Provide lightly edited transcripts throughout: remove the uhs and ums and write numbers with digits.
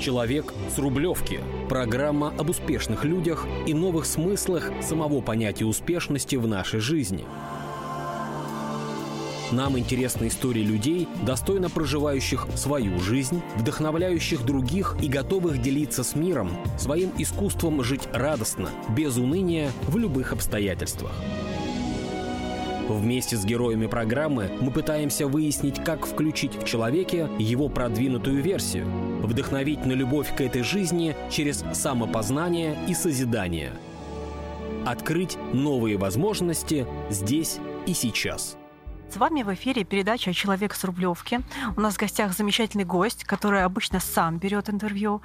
«Человек с Рублевки» – программа об успешных людях и новых смыслах самого понятия успешности в нашей жизни. Нам интересны истории людей, достойно проживающих свою жизнь, вдохновляющих других и готовых делиться с миром, своим искусством жить радостно, без уныния, в любых обстоятельствах. Вместе с героями программы мы пытаемся выяснить, как включить в человеке его продвинутую версию, вдохновить на любовь к этой жизни через самопознание и созидание. Открыть новые возможности здесь и сейчас. С вами в эфире передача «Человек с Рублевки». У нас в гостях замечательный гость, который обычно сам берет интервью.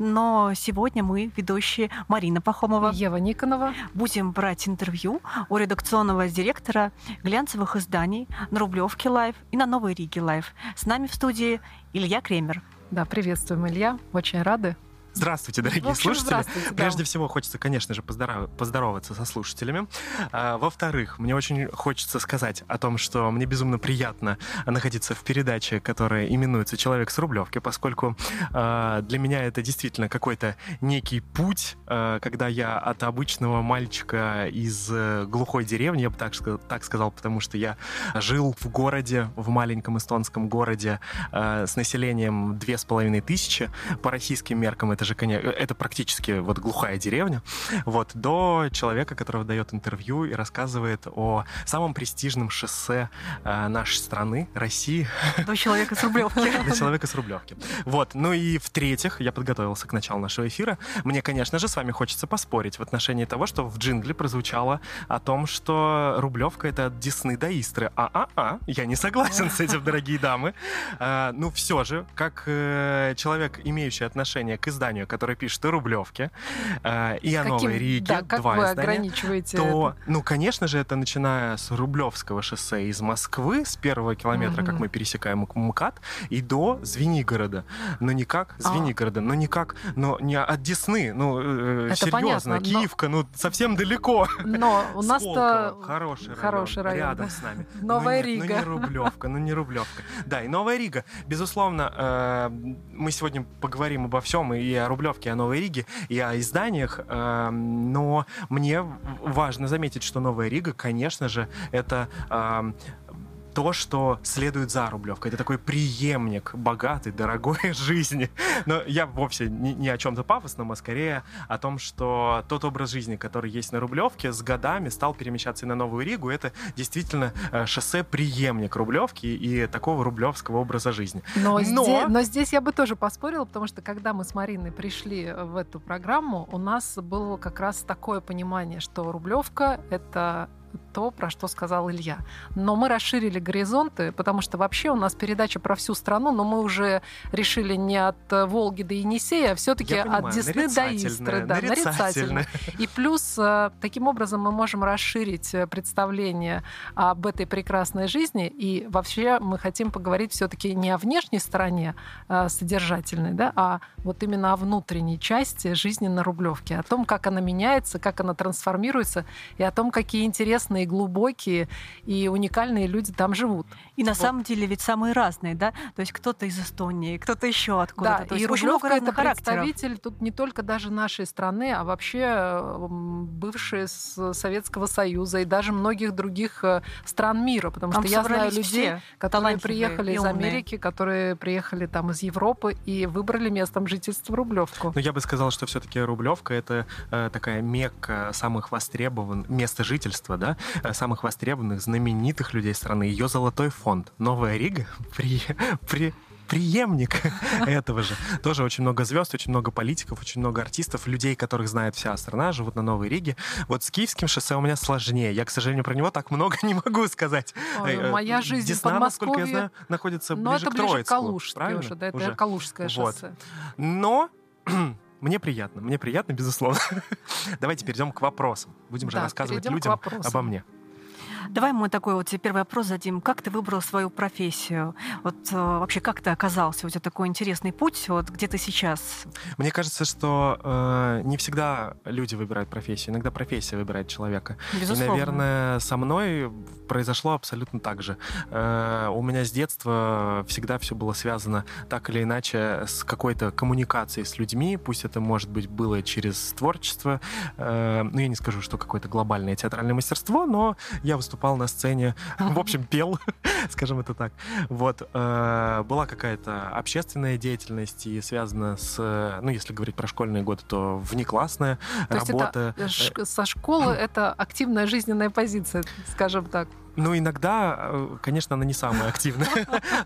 Но сегодня мы, ведущие Марина Пахомова, Ева Никонова, будем брать интервью у редакционного директора глянцевых изданий «На Рублевке life» и «На Новой Риге life». С нами в студии Илья Кремер. Да, приветствуем, Илья. Очень рады. Здравствуйте, дорогие слушатели. Здравствуйте, да. Прежде всего, хочется, конечно же, поздороваться со слушателями. Во-вторых, мне очень хочется сказать о том, что мне безумно приятно находиться в передаче, которая именуется «Человек с Рублевки», поскольку для меня это действительно какой-то некий путь, когда я от обычного мальчика из глухой деревни, я бы так сказал, потому что я жил в городе, в маленьком эстонском городе с населением 2500, по российским меркам это же, конечно, это практически вот глухая деревня, вот, до человека, который дает интервью и рассказывает о самом престижном шоссе нашей страны, России. До человека с Рублевки. До человека с Рублевки. Вот, ну и в-третьих, я подготовился к началу нашего эфира. Мне, конечно же, с вами хочется поспорить в отношении того, что в джингле прозвучало о том, что Рублевка — это от Десны до Истры. Я не согласен с этим, дорогие дамы. Ну, все же, как человек, имеющий отношение к изданию, которое пишет о Рублевке и о Новой Риге, да, как два вы издания, ограничиваете то, это? Ну, конечно же, это начиная с Рублевского шоссе из Москвы, с первого километра, как мы пересекаем МКАД, и до Звенигорода. Но никак Звенигорода, но никак, но не от Десны, ну, серьезно, Киевка, но... ну, совсем далеко. Но у нас-то хороший район, рядом с нами. Новая Рига. Ну, не Рублевка. Да, и Новая Рига. Безусловно, мы сегодня поговорим обо всем, и о Рублевке, и о Новой Риге, и о изданиях. Но мне важно заметить, что Новая Рига, конечно же, это то, что следует за Рублевкой. Это такой преемник богатой, дорогой жизни. Но я вовсе не о чем-то пафосном, а скорее о том, что тот образ жизни, который есть на Рублевке, с годами стал перемещаться и на Новую Ригу. Это действительно шоссе-преемник Рублевки и такого рублевского образа жизни. Но здесь я бы тоже поспорила, потому что когда мы с Мариной пришли в эту программу, у нас было как раз такое понимание, что Рублевка — это то, про что сказал Илья. Но мы расширили горизонты, потому что вообще у нас передача про всю страну, но мы уже решили не от Волги до Енисея, а все-таки от Десны до Истры. Да, нарицательно. И плюс, таким образом, мы можем расширить представление об этой прекрасной жизни. И вообще мы хотим поговорить все-таки не о внешней стороне содержательной, да, а вот именно о внутренней части жизни на Рублевке, о том, как она меняется, как она трансформируется, и о том, какие интересные, глубокие и уникальные люди там живут. И на самом деле ведь самые разные, да? То есть кто-то из Эстонии, кто-то еще откуда-то. Да, то есть и Рублевка — это представитель тут не только даже нашей страны, а вообще бывшие Советского Союза и даже многих других стран мира. Потому там что я знаю людей, которые приехали из Америки, которые приехали там из Европы и выбрали местом жительства Рублевку. Но я бы сказал, что все-таки Рублевка — это такая мекка самых востребованных место жительства, да? Самых востребованных, знаменитых людей страны, ее золотой фонд. Новая Рига преемник этого же. Тоже очень много звезд, очень много политиков, очень много артистов, людей, которых знает вся страна, живут на Новой Риге. Вот с Киевским шоссе у меня сложнее. Я, к сожалению, про него так много не могу сказать. Моя жизнь в Подмосковье, насколько я знаю, находится ближе к Троицку. Но это ближе к Калужске уже, да, это Калужское шоссе. Но... Мне приятно, безусловно. Давайте перейдем к вопросам. Будем же рассказывать людям обо мне. Давай мы такой вот тебе первый вопрос зададим. Как ты выбрал свою профессию? Вот вообще как ты оказался? У тебя такой интересный путь. Вот где ты сейчас? Мне кажется, что не всегда люди выбирают профессию. Иногда профессия выбирает человека. Безусловно. И, наверное, со мной произошло абсолютно так же. У меня с детства всегда все было связано так или иначе с какой-то коммуникацией с людьми. Пусть это, может быть, было через творчество. Ну, я не скажу, что какое-то глобальное театральное мастерство, но я выступал на сцене, в общем, пел, скажем это так. Вот. Была какая-то общественная деятельность и связана с, ну, если говорить про школьные годы, то внеклассная работа. То есть это со школы это активная жизненная позиция, скажем так. Ну, иногда, конечно, она не самая активная,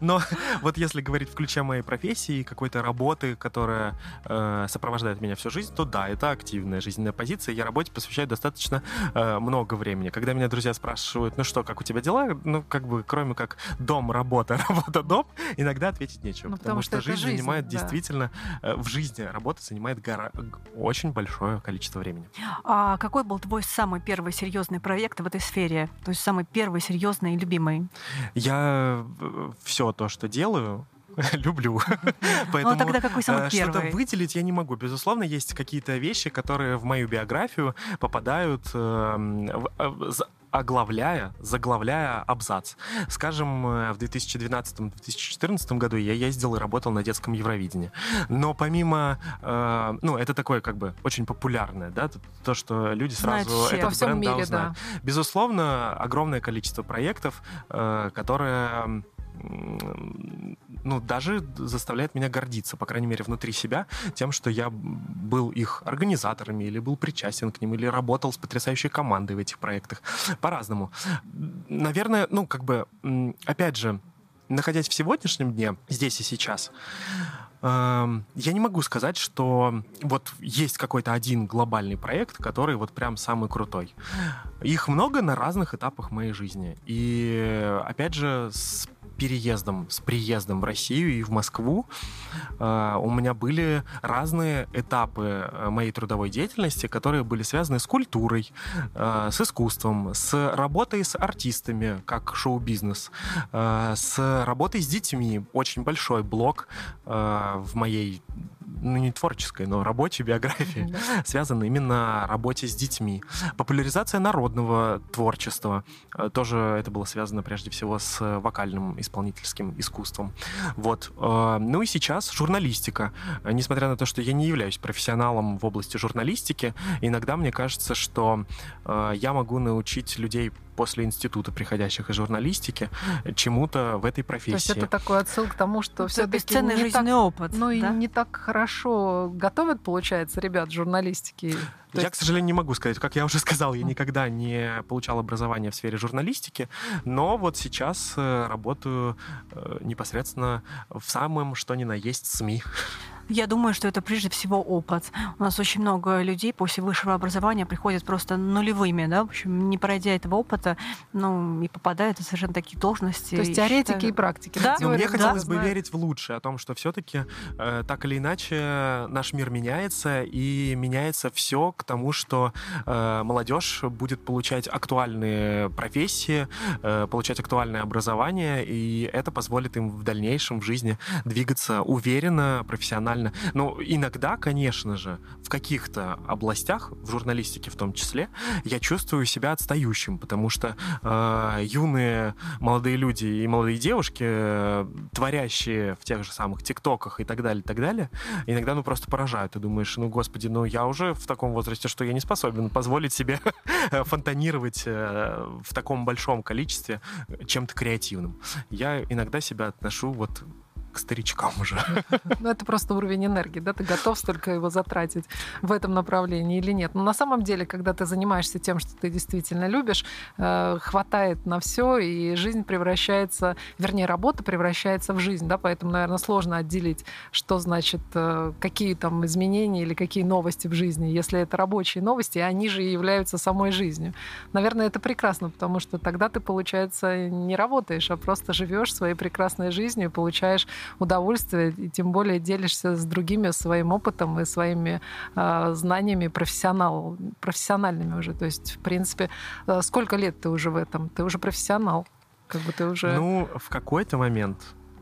но вот если говорить в ключе моей профессии и какой-то работы, которая сопровождает меня всю жизнь, то да, это активная жизненная позиция, я работе посвящаю достаточно много времени. Когда меня друзья спрашивают, ну что, как у тебя дела? Ну, как бы, кроме как дом, работа, работа, дом, иногда ответить нечего, ну, потому что жизнь занимает, да, действительно, в жизни работа занимает очень большое количество времени. А какой был твой самый первый серьезный проект в этой сфере? То есть самый первый серьезный и любимый? Я все то, что делаю, люблю. Поэтому тогда какой самый первый? Что-то выделить я не могу. Безусловно, есть какие-то вещи, которые в мою биографию попадают заглавляя абзац. Скажем, в 2012-2014 году я ездил и работал на Детском Евровидении. Но помимо... это такое как бы очень популярное, да, то, что люди сразу этот бренд узнают. Да. Безусловно, огромное количество проектов, которые... ну, даже заставляет меня гордиться, по крайней мере, внутри себя, тем, что я был их организаторами, или был причастен к ним, или работал с потрясающей командой в этих проектах. По-разному. Наверное, опять же, находясь в сегодняшнем дне, здесь и сейчас, я не могу сказать, что вот есть какой-то один глобальный проект, который вот прям самый крутой. Их много на разных этапах моей жизни. И, опять же, с переездом, с приездом в Россию и в Москву у меня были разные этапы моей трудовой деятельности, которые были связаны с культурой, с искусством, с работой с артистами, как шоу-бизнес, с работой с детьми. Очень большой блок в моей, не творческой, но рабочей биографии, mm-hmm. связаны именно работе с детьми. Популяризация народного творчества. Тоже это было связано прежде всего с вокальным исполнительским искусством. Вот. Ну и сейчас журналистика. Несмотря на то, что я не являюсь профессионалом в области журналистики, иногда мне кажется, что я могу научить людей после института, приходящих из журналистики, чему-то в этой профессии. То есть это такой отсыл к тому, что все-таки жизненный опыт. Ну и не так хорошо готовят, получается, ребят журналистики. Я, к сожалению, не могу сказать. Как я уже сказал, я никогда не получал образование в сфере журналистики, но вот сейчас работаю непосредственно в самом, что ни на есть, СМИ. Я думаю, что это прежде всего опыт. У нас очень много людей после высшего образования приходят просто нулевыми, да, в общем, не пройдя этого опыта, и попадают в совершенно такие должности. То есть теоретики и практики. Да? Но мне хотелось бы верить в лучшее, о том, что все-таки так или иначе наш мир меняется, и меняется все к тому, что молодежь будет получать актуальные профессии, получать актуальное образование, и это позволит им в дальнейшем в жизни двигаться уверенно, профессионально. Но иногда, конечно же, в каких-то областях, в журналистике в том числе, я чувствую себя отстающим, потому что юные молодые люди и молодые девушки, творящие в тех же самых ТикТоках и так далее, иногда просто поражают. Ты думаешь, господи, я уже в таком возрасте, что я не способен позволить себе фонтанировать в таком большом количестве чем-то креативным. Я иногда себя отношу к старичкам уже. Это просто уровень энергии, да? Ты готов столько его затратить в этом направлении или нет? Но на самом деле, когда ты занимаешься тем, что ты действительно любишь, хватает на все, и жизнь превращается, вернее, работа превращается в жизнь, да? Поэтому, наверное, сложно отделить, что значит, какие там изменения или какие новости в жизни, если это рабочие новости, они же и являются самой жизнью. Наверное, это прекрасно, потому что тогда ты, получается, не работаешь, а просто живешь своей прекрасной жизнью и получаешь удовольствие, и тем более делишься с другими своим опытом и своими знаниями профессиональными уже. То есть, в принципе, сколько лет ты уже в этом? Ты уже профессионал. Как бы ты уже... Ну, в какой-то момент...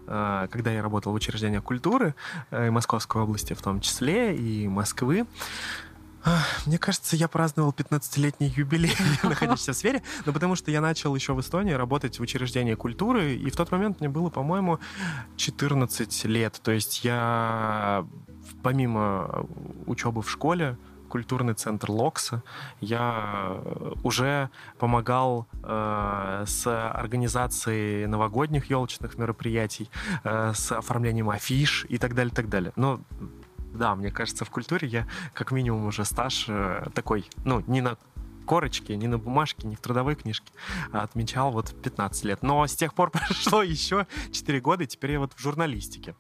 Когда я работал в учреждениях культуры Московской области в том числе, и Москвы, мне кажется, я праздновал 15-летний юбилей, находясь в сфере, но потому что я начал еще в Эстонии работать в учреждении культуры, и в тот момент мне было, по-моему, 14 лет. То есть я, помимо учебы в школе, культурный центр Локса, я уже помогал с организацией новогодних елочных мероприятий, с оформлением афиш и так далее, так далее. Но да, мне кажется, в культуре я как минимум уже стаж такой, ну, не на корочке, не на бумажке, не в трудовой книжке, а отмечал вот 15 лет. Но с тех пор прошло еще 4 года, и теперь я вот в журналистике.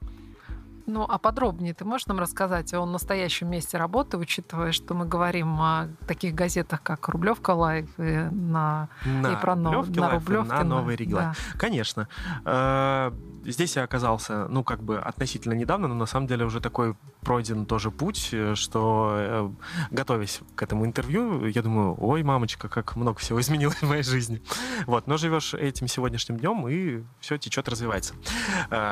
Ну, а подробнее ты можешь нам рассказать о настоящем месте работы, учитывая, что мы говорим о таких газетах, как «Рублевка.Лайв» и «На Новой Риге life». Да. Конечно. Здесь я оказался, ну, как бы относительно недавно, но на самом деле уже такой пройден тоже путь, что, готовясь к этому интервью, я думаю, ой, мамочка, как много всего изменилось в моей жизни. Вот, но живешь этим сегодняшним днем, и все течет, развивается.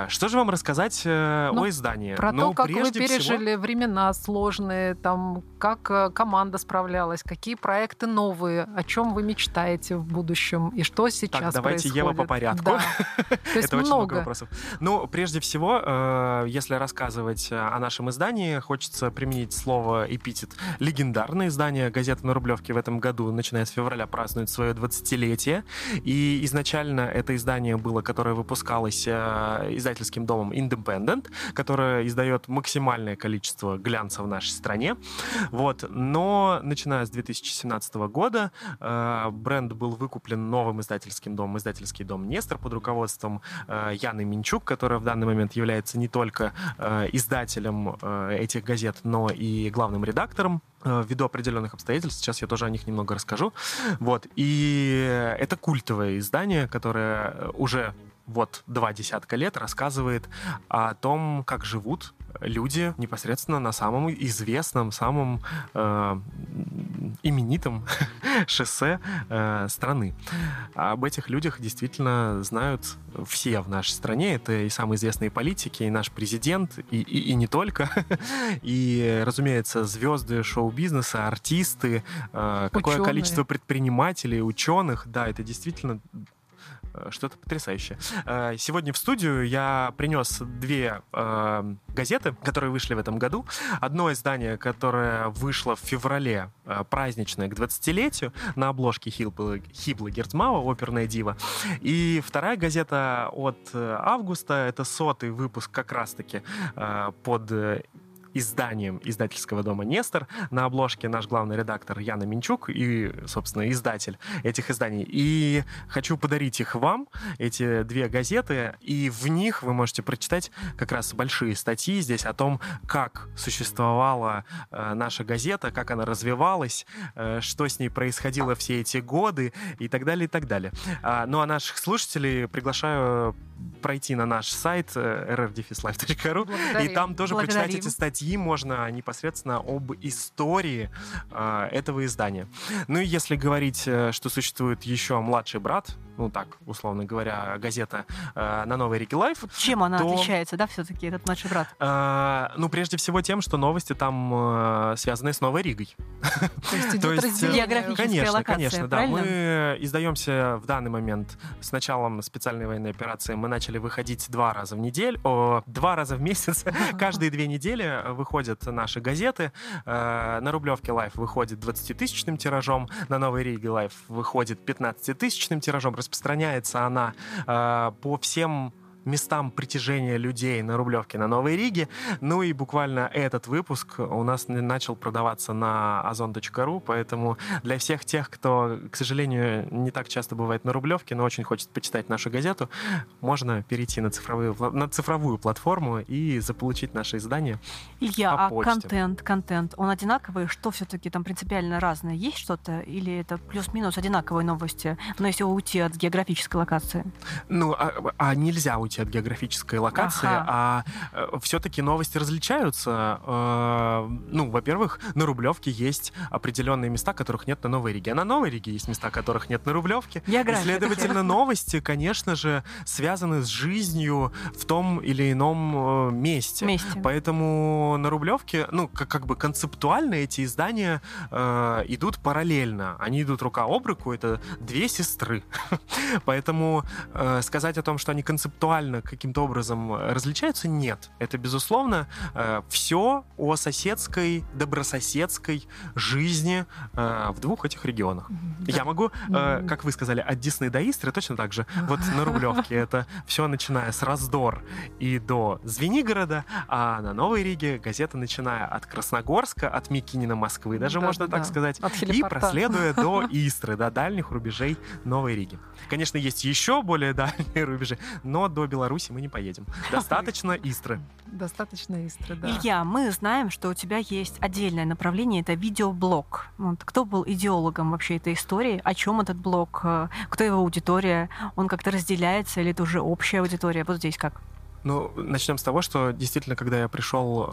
Что же вам рассказать о издании? Про то, как вы пережили времена сложные, там, как команда справлялась, какие проекты новые, о чем вы мечтаете в будущем, и что сейчас происходит. Так, давайте, Ева, по порядку. Да. То есть это много. Очень много вопросов. Ну, прежде всего, если рассказывать о нашем издании, хочется применить слово эпитет «легендарное издание». Газета «На Рублевке» в этом году, начиная с февраля, празднует свое 20-летие. И изначально это издание было, которое выпускалось издательским домом Independent, которое издает максимальное количество глянца в нашей стране. Вот. Но начиная с 2017 года бренд был выкуплен новым издательским домом, издательский дом «Нестор», под руководством Яны Минчук, которая в данный момент является не только издателем этих газет, но и главным редактором. Ввиду определенных обстоятельств, сейчас я тоже о них немного расскажу. Вот. И это культовое издание, которое уже вот 20 лет рассказывает о том, как живут люди непосредственно на самом известном, самом именитом шоссе страны. Об этих людях действительно знают все в нашей стране. Это и самые известные политики, и наш президент, и не только. И, разумеется, звезды шоу-бизнеса, артисты, какое количество предпринимателей, ученых. Да, это действительно... что-то потрясающее. Сегодня в студию я принес 2 газеты, которые вышли в этом году. Одно издание, которое вышло в феврале, праздничное, к 20-летию, на обложке Хибла Герцмауа, оперная дива. И вторая газета от августа, это 100-й выпуск как раз-таки под изданием издательского дома «Нестор». На обложке наш главный редактор Яна Минчук и, собственно, издатель этих изданий. И хочу подарить их вам, эти 2 газеты, и в них вы можете прочитать как раз большие статьи здесь о том, как существовала наша газета, как она развивалась, что с ней происходило все эти годы и так далее, и так далее. Ну, а наших слушателей приглашаю пройти на наш сайт narublevkalife.ru, и там тоже прочитать эти статьи можно непосредственно об истории этого издания. Ну и если говорить, что существует еще младший брат, ну так, условно говоря, газета «На Новой Риге life». Чем она отличается, да, все-таки, этот младший брат? Ну, прежде всего тем, что новости там связаны с Новой Ригой. То есть идет географическая локация, конечно, да. Мы издаемся в данный момент с началом специальной военной операции. Мы начали выходить 2 раза в месяц. Каждые 2 недели выходят наши газеты. «На Рублевке life» выходит 20-тысячным тиражом, «На Новой Риге life» выходит 15-тысячным тиражом. Распространяется она по всем местам притяжения людей на Рублевке, на Новой Риге. Ну и буквально этот выпуск у нас начал продаваться на ozon.ru, поэтому для всех тех, кто, к сожалению, не так часто бывает на Рублевке, но очень хочет почитать нашу газету, можно перейти на цифровую платформу и заполучить наше издание. Илья, по почте. Контент, он одинаковый? Что все-таки там принципиально разное? Есть что-то? Или это плюс-минус одинаковые новости? Но если уйти от географической локации? Ну, а нельзя уйти зависимости от географической локации, а все-таки новости различаются. Ну, во-первых, на Рублевке есть определенные места, которых нет на Новой Риге. А на Новой Риге есть места, которых нет на Рублевке. География. И, следовательно, новости, конечно же, связаны с жизнью в том или ином месте. Поэтому на Рублевке, ну, как бы концептуально эти издания идут параллельно. Они идут рука об руку, это две сестры. Поэтому сказать о том, что они концептуально каким-то образом различаются, нет. Это, безусловно, все о соседской, добрососедской жизни в двух этих регионах. Mm-hmm. Я могу, как вы сказали, от Десны до Истры точно так же. Вот на Рублевке это все, начиная с Раздор и до Звенигорода, а на Новой Риге газета, начиная от Красногорска, от Микинина Москвы, даже можно так сказать, и проследуя до Истры, до дальних рубежей Новой Риги. Конечно, есть еще более дальние рубежи, но до Беларуси мы не поедем. Достаточно Истры. Достаточно Истры, да. Илья, мы знаем, что у тебя есть отдельное направление, это видеоблог. Вот, кто был идеологом вообще этой истории? О чем этот блог? Кто его аудитория? Он как-то разделяется или это уже общая аудитория? Вот здесь как? Ну, начнем с того, что действительно, когда я пришел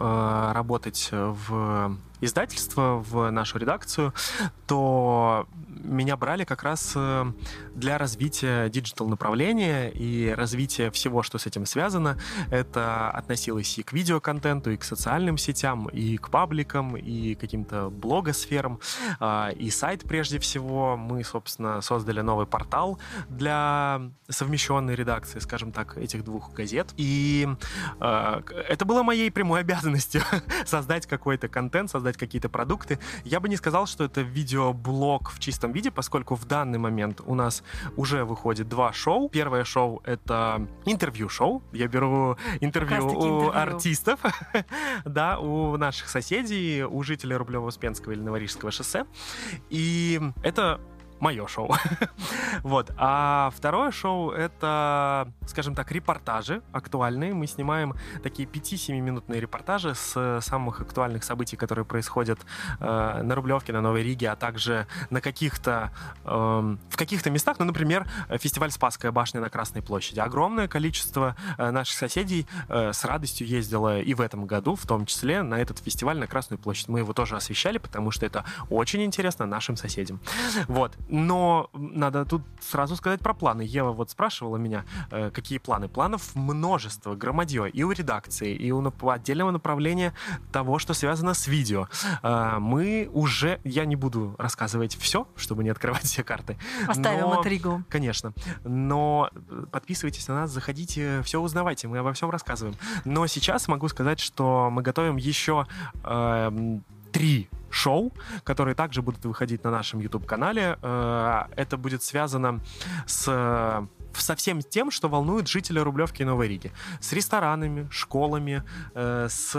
работать в издательство, в нашу редакцию, то меня брали как раз для развития диджитал-направления и развития всего, что с этим связано. Это относилось и к видеоконтенту, и к социальным сетям, и к пабликам, и к каким-то блогосферам, и сайт прежде всего. Мы, собственно, создали новый портал для совмещенной редакции, скажем так, этих двух газет. И это было моей прямой обязанностью создать какой-то контент, создать какие-то продукты. Я бы не сказал, что это видеоблог в чистом виде, поскольку в данный момент у нас уже выходит 2 шоу. Первое шоу — это интервью-шоу. Я беру интервью у артистов, да, у наших соседей, у жителей Рублево-Успенского или Новорижского шоссе. И это мое шоу. Вот. А второе шоу — это, скажем так, репортажи актуальные. Мы снимаем такие 5-7-минутные репортажи с самых актуальных событий, которые происходят на Рублевке, на Новой Риге, а также на каких-то, в каких-то местах. Ну, например, фестиваль «Спасская башня» на Красной площади. Огромное количество наших соседей с радостью ездило и в этом году, в том числе, на этот фестиваль на Красную площадь. Мы его тоже освещали, потому что это очень интересно нашим соседям. Вот. Но надо тут сразу сказать про планы. Ева вот спрашивала меня, какие планы. Планов множество, громадье. И у редакции, и у отдельного направления того, что связано с видео. Мы уже... Я не буду рассказывать все, чтобы не открывать все карты. Оставим интригу. Конечно. Но подписывайтесь на нас, заходите, все узнавайте. Мы обо всем рассказываем. Но сейчас могу сказать, что мы готовим еще 3 шоу, которые также будут выходить на нашем YouTube-канале. Это будет связано со всем тем, что волнует жителей Рублевки и Новой Риги. С ресторанами, школами, с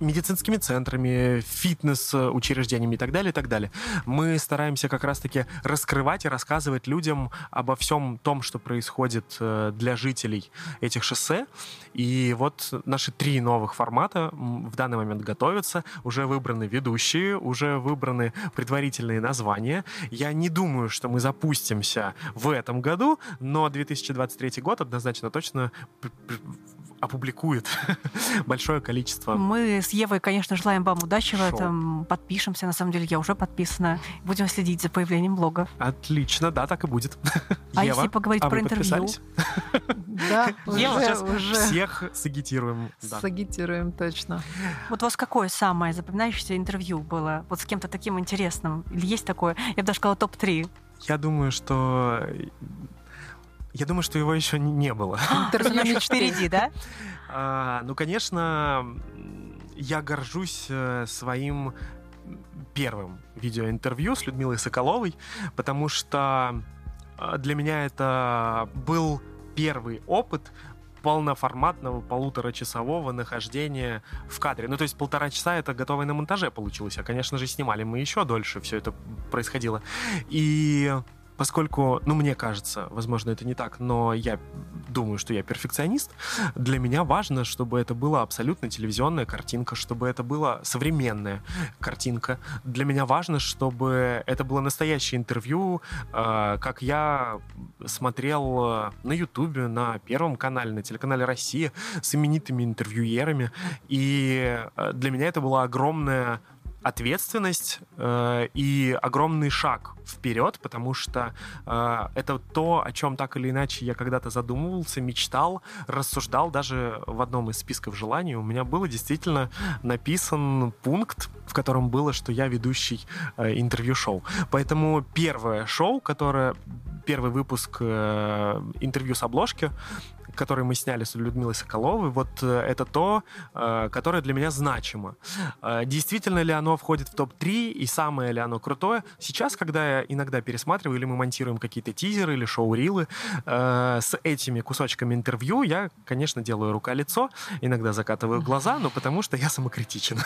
медицинскими центрами, фитнес-учреждениями и так далее, и так далее. Мы стараемся как раз-таки раскрывать и рассказывать людям обо всем том, что происходит для жителей этих шоссе. И вот наши 3 новых формата в данный момент готовятся. Уже выбраны ведущие, уже выбраны предварительные названия. Я не думаю, что мы запустимся в этом году, но 2023 год однозначно точно опубликует большое количество. Мы с Евой, конечно, желаем вам удачи в этом. Подпишемся. На самом деле, я уже подписана. Будем следить за появлением блога. Отлично, да, так и будет. А Ева, если поговорить про интервью? Да, уже. Всех сагитируем. Да. Сагитируем, точно. Вот у вас какое самое запоминающееся интервью было? Вот с кем-то таким интересным? Или есть такое? Я бы даже сказала топ-3. Я думаю, что его еще не было. Интервью еще впереди, да? Ну, конечно, я горжусь своим первым видеоинтервью с Людмилой Соколовой, потому что для меня это был первый опыт полноформатного 1,5-часового нахождения в кадре. Ну, то есть 1,5 часа это готовое на монтаже получилось, а, конечно же, снимали мы еще дольше, все это происходило. И... поскольку, ну, мне кажется, возможно, это не так, но я думаю, что я перфекционист, для меня важно, чтобы это была абсолютно телевизионная картинка, чтобы это была современная картинка. Для меня важно, чтобы это было настоящее интервью, как я смотрел на Ютубе, на Первом канале, на телеканале «Россия» с именитыми интервьюерами. И для меня это была огромная ответственность и огромный шаг вперед, потому что это то, о чем так или иначе я когда-то задумывался, мечтал, рассуждал. Даже в одном из списков желаний у меня было действительно написан пункт, в котором было, что я ведущий интервью-шоу. Поэтому первое шоу, которое... Первый выпуск интервью с обложки, который мы сняли с Людмилой Соколовой, вот это то, которое для меня значимо. Действительно ли оно входит в топ-3 и самое ли оно крутое? Сейчас, когда я иногда пересматриваю или мы монтируем какие-то тизеры или шоу-рилы с этими кусочками интервью, я, конечно, делаю рука-лицо, иногда закатываю глаза, но потому что я самокритичен.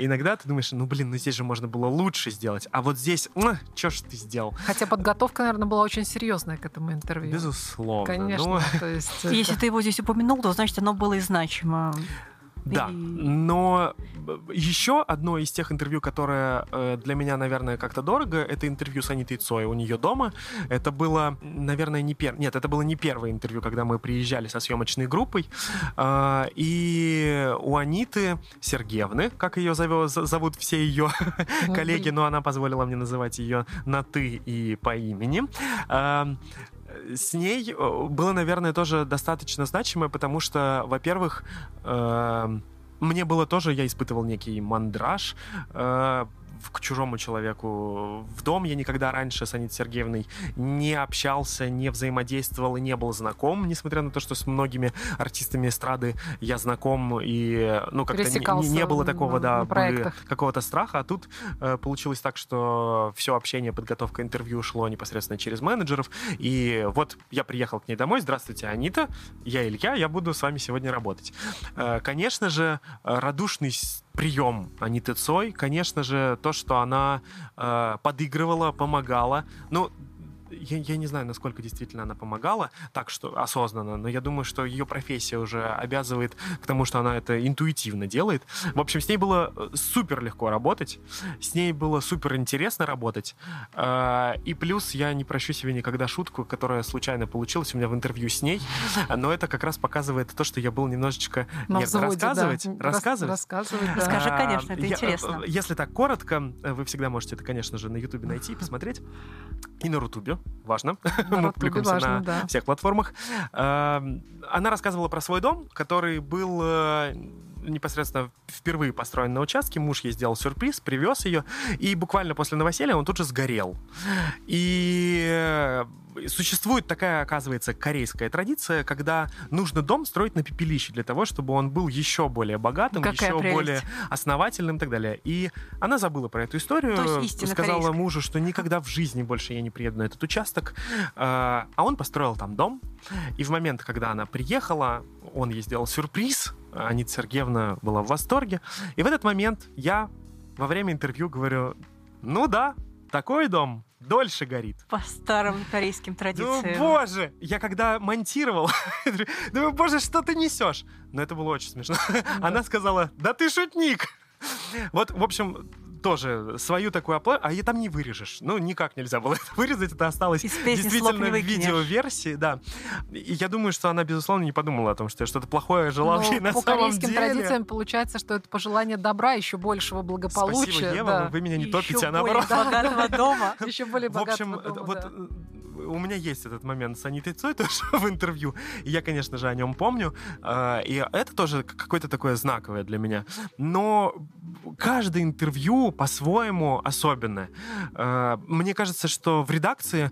Иногда ты думаешь, ну блин, ну здесь же можно было лучше сделать, а вот здесь, чё ж ты сделал? Хотя подготовка, наверное, была очень серьезная к этому интервью. Безусловно. Конечно. То есть если это... ты его здесь упомянул, то значит оно было и значимо. Да, но еще одно из тех интервью, которое для меня, наверное, как-то дорого, это интервью с Анитой Цой у нее дома. Это было, наверное, не первое интервью, когда мы приезжали со съемочной группой. И у Аниты Сергеевны, как ее зовут все ее коллеги, но она позволила мне называть ее на «ты» и по имени, с ней было, наверное, тоже достаточно значимое, потому что, во-первых, мне было тоже, я испытывал некий мандраж к чужому человеку в дом. Я никогда раньше с Анитой Сергеевной не общался, не взаимодействовал и не был знаком, несмотря на то, что с многими артистами эстрады я знаком и, ну, как-то не было такого, какого-то страха. А тут получилось так, что все общение, подготовка интервью шло непосредственно через менеджеров. И вот я приехал к ней домой. Здравствуйте, Анита, я Илья, я буду с вами сегодня работать. Конечно же, радушный прием Аниты Цой, конечно же, то, что она подыгрывала, помогала. Ну, я не знаю, насколько действительно она помогала, так что осознанно, но я думаю, что ее профессия уже обязывает к тому, что она это интуитивно делает. В общем, с ней было супер легко работать, с ней было супер интересно работать. И плюс я не прощу себе никогда шутку, которая случайно получилась у меня в интервью с ней, но это как раз показывает то, что я был немножечко... Рассказывать? Расскажи, конечно, это интересно. Если так коротко, вы всегда можете это, конечно же, на Ютубе найти и посмотреть. И на Рутубе. Важно. Мы публикуемся на всех платформах. Она рассказывала про свой дом, который был непосредственно впервые построен на участке. Муж ей сделал сюрприз, привез ее. И буквально после новоселья он тут же сгорел. И... Существует такая, оказывается, корейская традиция, когда нужно дом строить на пепелище для того, чтобы он был еще более богатым, более основательным и так далее. И она забыла про эту историю, сказала мужу, что никогда в жизни больше я не приеду на этот участок. А он построил там дом. И в момент, когда она приехала, он ей сделал сюрприз. Анита Сергеевна была в восторге. И в этот момент я во время интервью говорю, ну да, такой дом дольше горит. По старым корейским традициям. Ну, боже! Я когда монтировал, думаю, боже, что ты несешь? Но это было очень смешно. Она сказала, да ты шутник! Вот, в общем... Тоже свою такую оплату, а ее там не вырежешь. Ну, никак нельзя было это вырезать, это осталось действительно в видеоверсии. Да. И я думаю, что она, безусловно, не подумала о том, что я что-то плохое желал ей на самом деле. По корейским традициям получается, что это пожелание добра, еще большего благополучия. Спасибо, Ева, да. Вы меня не топите, а наоборот. Еще более богатого дома. В общем, у меня есть этот момент с Анитой Цой тоже в интервью. И я, конечно же, о нем помню. И это тоже какое-то такое знаковое для меня. Но каждое интервью по-своему особенное. Мне кажется, что в редакции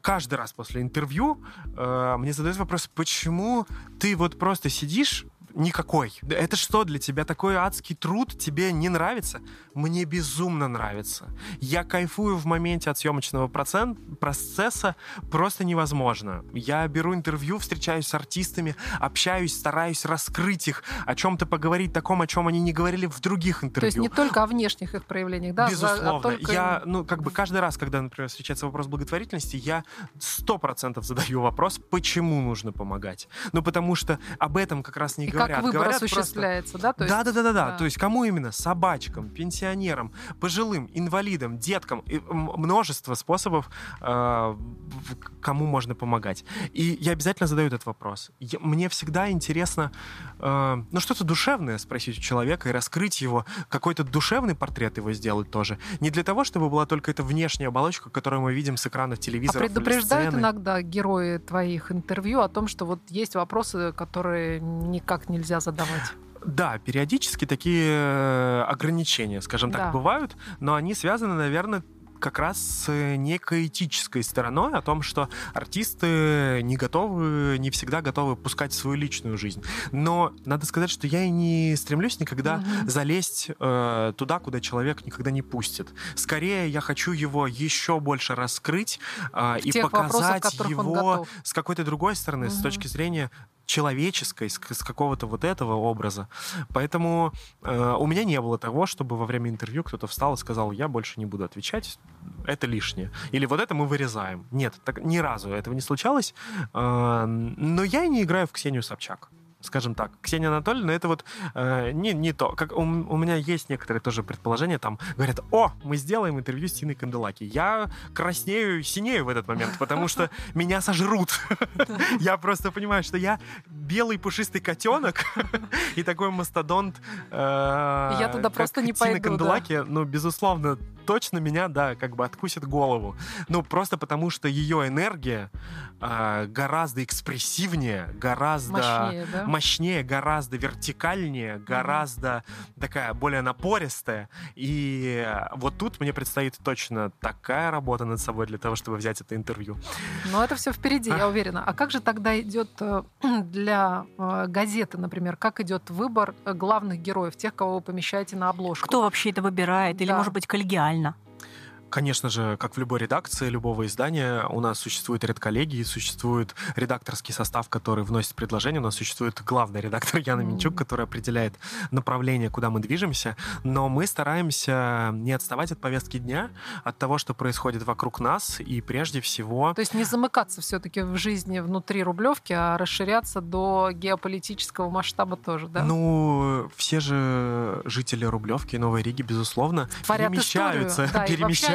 каждый раз после интервью мне задают вопрос, почему ты вот просто сидишь никакой. Это что для тебя? Такой адский труд тебе не нравится? Мне безумно нравится. Я кайфую в моменте от съемочного процесса просто невозможно. Я беру интервью, встречаюсь с артистами, общаюсь, стараюсь раскрыть их, о чем-то поговорить таком, о чем они не говорили в других интервью. То есть не только о внешних их проявлениях, да? Безусловно. Я, каждый раз, когда, например, встречается вопрос благотворительности, я 100% задаю вопрос, почему нужно помогать. Ну, потому что об этом как раз не говорят. Как выбор говорят осуществляется, просто... да? То есть... Да. То есть кому именно? Собачкам, пенсионерам, пожилым, инвалидам, деткам. И множество способов, кому можно помогать. И я обязательно задаю этот вопрос. Мне всегда интересно, что-то душевное спросить у человека и раскрыть его, какой-то душевный портрет его сделать тоже. Не для того, чтобы была только эта внешняя оболочка, которую мы видим с экранов телевизора. А предупреждают иногда герои твоих интервью о том, что вот есть вопросы, которые никак нельзя задавать? Да, периодически такие ограничения, скажем так, бывают, но они связаны, наверное, как раз с некой этической стороной о том, что артисты не всегда готовы пускать свою личную жизнь. Но надо сказать, что я и не стремлюсь никогда залезть туда, куда человек никогда не пустит. Скорее, я хочу его еще больше раскрыть и показать его с какой-то другой стороны, с точки зрения человеческой, с какого-то вот этого образа. Поэтому у меня не было того, чтобы во время интервью кто-то встал и сказал: я больше не буду отвечать, это лишнее. Или вот это мы вырезаем. Нет, так ни разу этого не случалось. Но я и не играю в Ксению Собчак. Скажем так, Ксения Анатольевна, это вот не то. Как у меня есть некоторые тоже предположения, там говорят: о, мы сделаем интервью с Тиной Канделаки. Я краснею, синею в этот момент, потому что меня сожрут. Я просто понимаю, что я белый пушистый котенок и такой мастодонт. Я туда просто не пойду. Тина Канделаки, безусловно, точно меня, откусит голову. Просто потому, что ее энергия гораздо экспрессивнее, гораздо мощнее, гораздо вертикальнее, гораздо такая более напористая. И вот тут мне предстоит точно такая работа над собой для того, чтобы взять это интервью. Но это все впереди, я уверена. А как же тогда идет для газеты, например, как идет выбор главных героев, тех, кого вы помещаете на обложку? Кто вообще это выбирает? Или, может быть, коллегиально? Конечно же, как в любой редакции, любого издания, у нас существует редколлегии, существует редакторский состав, который вносит предложение, у нас существует главный редактор Яна Минчук, которая определяет направление, куда мы движемся, но мы стараемся не отставать от повестки дня, от того, что происходит вокруг нас, и прежде всего... То есть не замыкаться все-таки в жизни внутри Рублевки, а расширяться до геополитического масштаба тоже, да? Все же жители Рублевки и Новой Риги, безусловно, перемещаются.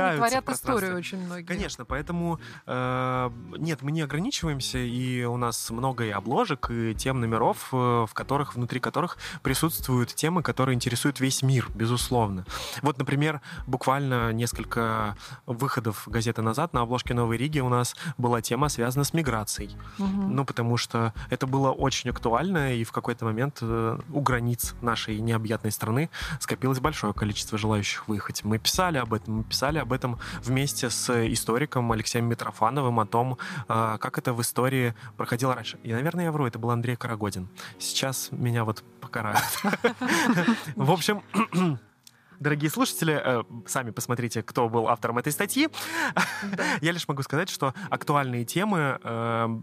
Они творят историю очень многие. Конечно, поэтому нет, мы не ограничиваемся, и у нас много и обложек, и тем номеров, внутри которых присутствуют темы, которые интересуют весь мир, безусловно. Вот, например, буквально несколько выходов газеты назад на обложке «Новой Риги» у нас была тема, связана с миграцией. Потому что это было очень актуально, и в какой-то момент у границ нашей необъятной страны скопилось большое количество желающих выехать. Мы писали об этом, вместе с историком Алексеем Митрофановым о том, как это в истории проходило раньше. И, наверное, я вру, это был Андрей Карагодин. Сейчас меня вот покарают. В общем... Дорогие слушатели, сами посмотрите, кто был автором этой статьи. Я лишь могу сказать, что актуальные темы,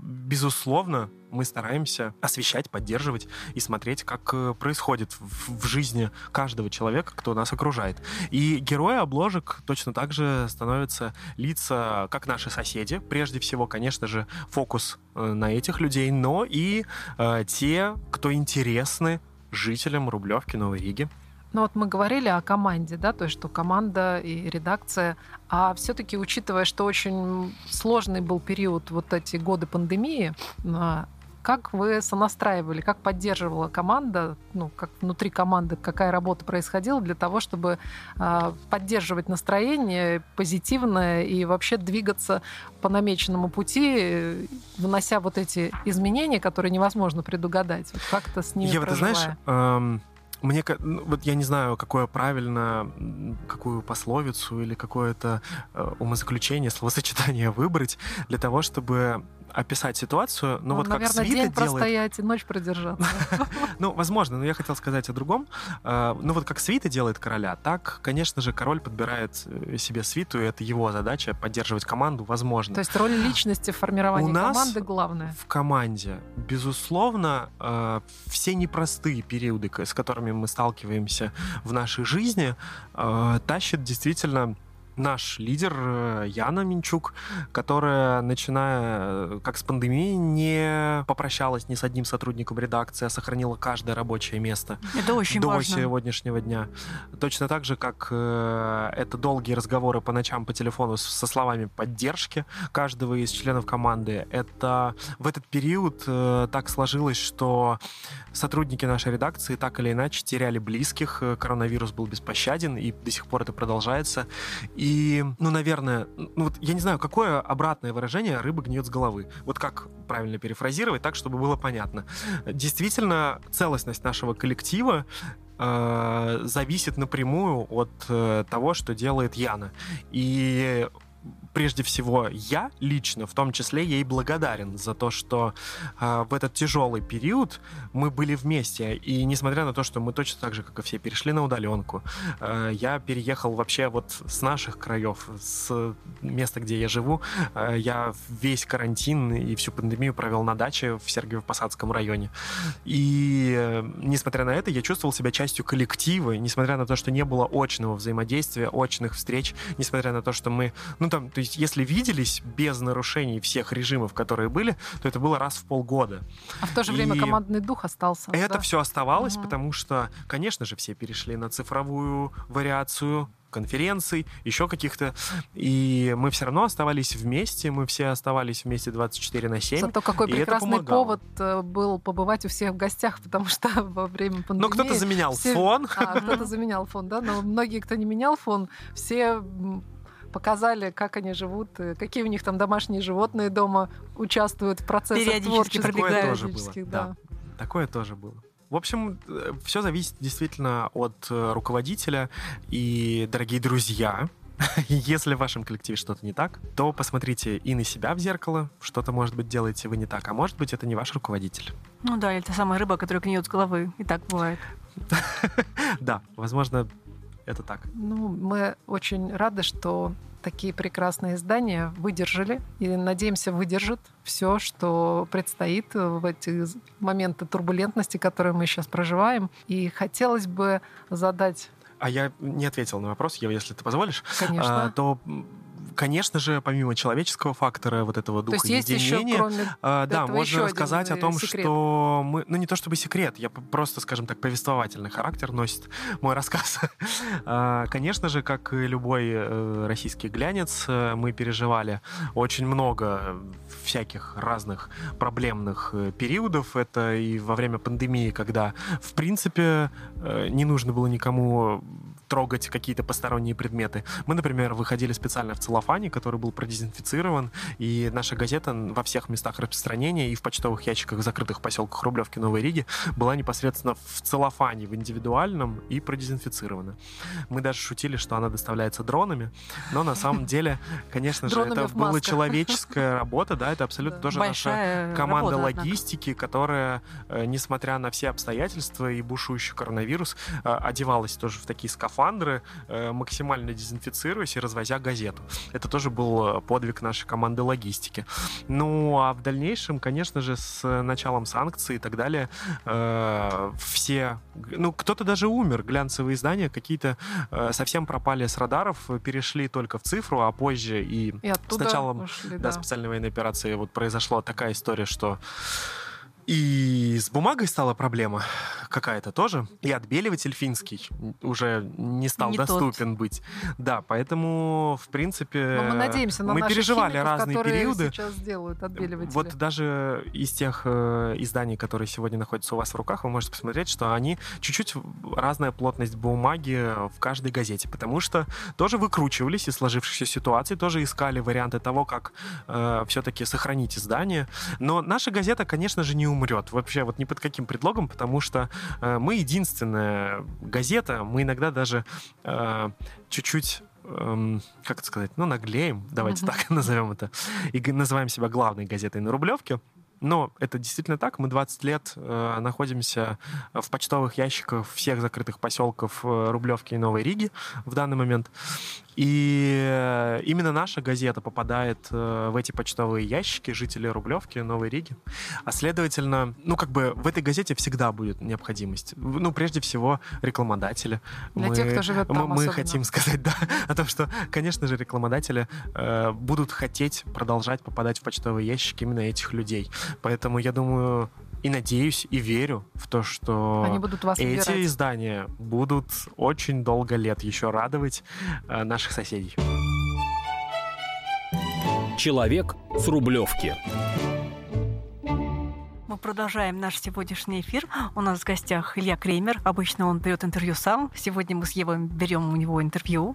безусловно, мы стараемся освещать, поддерживать и смотреть, как происходит в жизни каждого человека, кто нас окружает. И герои обложек точно так же становятся лица, как наши соседи. Прежде всего, конечно же, фокус на этих людей, но и те, кто интересны жителям Рублевки, Новой Риги. Мы говорили о команде, да, то есть что команда и редакция, а все-таки, учитывая, что очень сложный был период, вот эти годы пандемии, как вы сонастраивали, как поддерживала команда, как внутри команды, какая работа происходила для того, чтобы поддерживать настроение позитивное и вообще двигаться по намеченному пути, внося вот эти изменения, которые невозможно предугадать, как-то с ними проживая? Ева, ты знаешь... я не знаю, какую пословицу или какое-то умозаключение, словосочетание выбрать для того, чтобы описать ситуацию, но вот как свита делает... Наверное, день простоять и ночь продержаться. Ну, возможно, но я хотел сказать о другом. Ну, вот как свита делает короля, так, конечно же, король подбирает себе свиту, и это его задача — поддерживать команду, возможно. То есть роль личности в формировании команды главная. У нас в команде, безусловно, все непростые периоды, с которыми мы сталкиваемся в нашей жизни, тащит действительно... наш лидер Яна Минчук, которая, начиная как с пандемии, не попрощалась ни с одним сотрудником редакции, а сохранила каждое рабочее место. Это очень важно. До сегодняшнего дня. Точно так же, как это долгие разговоры по ночам по телефону со словами поддержки каждого из членов команды. Это в этот период так сложилось, что сотрудники нашей редакции так или иначе теряли близких. Коронавирус был беспощаден, и до сих пор это продолжается. И, ну, наверное, ну, вот я не знаю, какое обратное выражение — рыба гниет с головы. Вот как правильно перефразировать так, чтобы было понятно. Действительно, целостность нашего коллектива зависит напрямую от того, что делает Яна. И прежде всего я лично, в том числе, ей благодарен за то, что в этот тяжелый период мы были вместе. И несмотря на то, что мы точно так же, как и все, перешли на удаленку, я переехал вообще вот с наших краев, с места, где я живу. Я весь карантин и всю пандемию провел на даче в Сергиево-Посадском районе. И несмотря на это, я чувствовал себя частью коллектива, несмотря на то, что не было очного взаимодействия, очных встреч, несмотря на то, что мы... Ну, там, то есть, если виделись без нарушений всех режимов, которые были, то это было раз в полгода. А в то же время командный дух остался. Это все оставалось, потому что, конечно же, все перешли на цифровую вариацию конференций, еще каких-то. И мы все равно оставались вместе, мы все оставались вместе 24/7. Зато какой прекрасный повод был побывать у всех в гостях, потому что во время пандемии... Но кто-то заменял фон. Кто-то заменял фон, да, но многие, кто не менял фон, все... показали, как они живут, какие у них там домашние животные дома участвуют в процессе творчества. Такое тоже было, да. Такое тоже было. В общем, все зависит действительно от руководителя. И, дорогие друзья, если в вашем коллективе что-то не так, то посмотрите и на себя в зеркало. Что-то, может быть, делаете вы не так, а может быть, это не ваш руководитель. Ну да, это та самая рыба, которая гниет с головы. И так бывает. Да, возможно... Это так. Ну, мы очень рады, что такие прекрасные издания выдержали и, надеемся, выдержат все, что предстоит в эти моменты турбулентности, которые мы сейчас проживаем. И хотелось бы задать... А я не ответил на вопрос, если ты позволишь. Конечно. То... Конечно же, помимо человеческого фактора, вот этого духа единения, да, можно сказать о том, что мы... Ну, не то чтобы секрет, я просто, скажем так, повествовательный характер носит мой рассказ. Конечно же, как и любой российский глянец, мы переживали очень много всяких разных проблемных периодов. Это и во время пандемии, когда, в принципе, не нужно было никому... трогать какие-то посторонние предметы. Мы, например, выходили специально в целлофане, который был продезинфицирован, и наша газета во всех местах распространения и в почтовых ящиках в закрытых поселках Рублевки, Новой Риги была непосредственно в целлофане, в индивидуальном, и продезинфицирована. Мы даже шутили, что она доставляется дронами, но на самом деле, конечно же, это была человеческая работа, да, это абсолютно тоже наша команда логистики, которая, несмотря на все обстоятельства и бушующий коронавирус, одевалась тоже в такие скафандры, максимально дезинфицируясь и развозя газету. Это тоже был подвиг нашей команды логистики. Ну, а в дальнейшем, конечно же, с началом санкций и так далее, все... Ну, кто-то даже умер. Глянцевые издания какие-то совсем пропали с радаров, перешли только в цифру, а позже и с началом специальной военной операции вот произошла такая история, что... И с бумагой стала проблема какая-то тоже. И отбеливатель финский уже не стал доступен быть. Да, поэтому, в принципе, мы переживали разные периоды. Сейчас делают отбеливатели. Вот даже из тех изданий, которые сегодня находятся у вас в руках, вы можете посмотреть, что они чуть-чуть разная плотность бумаги в каждой газете, потому что тоже выкручивались из сложившихся ситуаций, тоже искали варианты того, как все-таки сохранить издание. Но наша газета, конечно же, не умрет. Вообще вот ни под каким предлогом, потому что мы единственная газета, мы иногда даже чуть-чуть как это сказать, ну, наглеем, давайте так назовем это, и называем себя главной газетой на Рублевке. Но это действительно так. Мы 20 лет находимся в почтовых ящиках всех закрытых поселков Рублевки и Новой Риги в данный момент. И именно наша газета попадает в эти почтовые ящики жителей Рублевки и Новой Риги. А следовательно, ну, как бы в этой газете всегда будет необходимость. Ну, прежде всего, рекламодатели. Для тех, кто живет там, мы хотим сказать, да, о том, что, конечно же, рекламодатели будут хотеть продолжать попадать в почтовые ящики именно этих людей. Поэтому я думаю, и надеюсь, и верю в то, что эти издания будут очень долго лет еще радовать наших соседей. Человек с Рублевки. Мы продолжаем наш сегодняшний эфир. У нас в гостях Илья Кремер. Обычно он берет интервью сам. Сегодня мы с Евой берем у него интервью.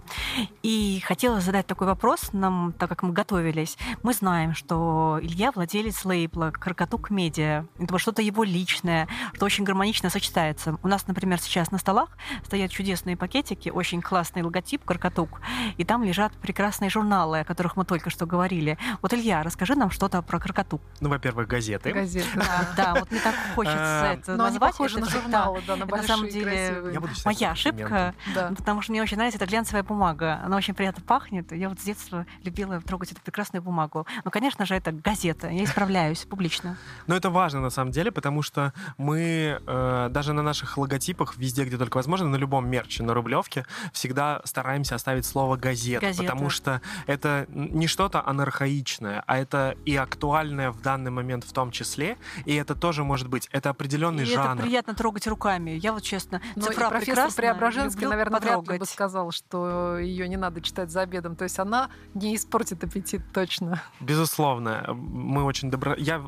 И хотела задать такой вопрос нам, так как мы готовились. Мы знаем, что Илья владелец лейбла «Кракатук Медиа». Это что-то его личное, что очень гармонично сочетается. У нас, например, сейчас на столах стоят чудесные пакетики, очень классный логотип «Кракатук». И там лежат прекрасные журналы, о которых мы только что говорили. Вот, Илья, расскажи нам что-то про «Кракатук». Ну, во-первых, газеты. Газеты, да. Да, вот мне так хочется это назвать. Они похожи на журналы, да, на большие, красивые. Моя ошибка, потому что мне очень нравится эта глянцевая бумага. Она очень приятно пахнет. Я вот с детства любила трогать эту прекрасную бумагу. Но, конечно же, это газета. Я исправляюсь публично. Но это важно, на самом деле, потому что мы даже на наших логотипах, везде, где только возможно, на любом мерче, на Рублевке, всегда стараемся оставить слово «газета», потому что это не что-то анархаичное, а это и актуальное в данный момент в том числе, и это тоже может быть. Это определенный жанр. Это приятно трогать руками. Я вот честно, цифра прекрасна. Профессор Преображенский, наверное, вряд ли бы сказал, что ее не надо читать за обедом. То есть она не испортит аппетит точно. Безусловно. Мы очень Я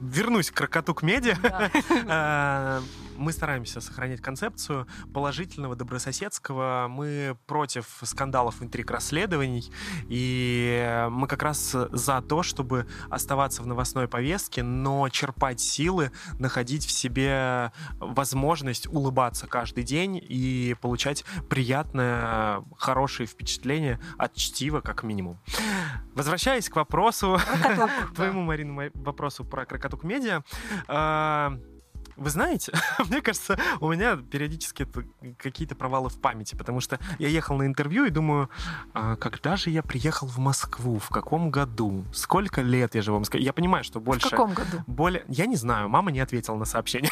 вернусь к «Кракатук Медиа». Мы стараемся сохранять концепцию положительного, добрососедского. Мы против скандалов, интриг, расследований. И мы как раз за то, чтобы оставаться в новостной повестке, но черпать силы, находить в себе возможность улыбаться каждый день и получать приятное, хорошее впечатление от чтива, как минимум. Возвращаясь к вопросу, твоему, Марина, вопросу про «Кракатук Медиа». Вы знаете, мне кажется, у меня периодически какие-то провалы в памяти, потому что я ехал на интервью и думаю, когда же я приехал в Москву, в каком году, сколько лет я живу в Москве. Я понимаю, что больше... В каком году? Я не знаю, мама не ответила на сообщение.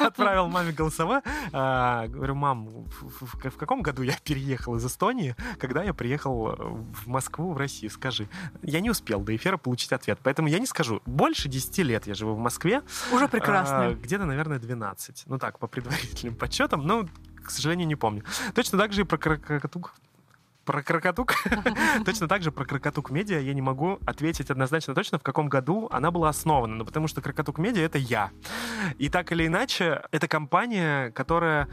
Я отправил маме голосовое, говорю, мам, в каком году я переехал из Эстонии, когда я приехал в Москву, в Россию, скажи. Я не успел до эфира получить ответ, поэтому я не скажу. Больше 10 лет я живу в Москве. Уже прекрасно. Где-то, наверное, 12. Ну так, по предварительным подсчетам, но, к сожалению, не помню. Точно так же и про «Кракатук». Про «Кракатук». Точно так же про «Кракатук Медиа» я не могу ответить однозначно точно, в каком году она была основана. Но потому что «Кракатук Медиа» — это я. И так или иначе, это компания, которая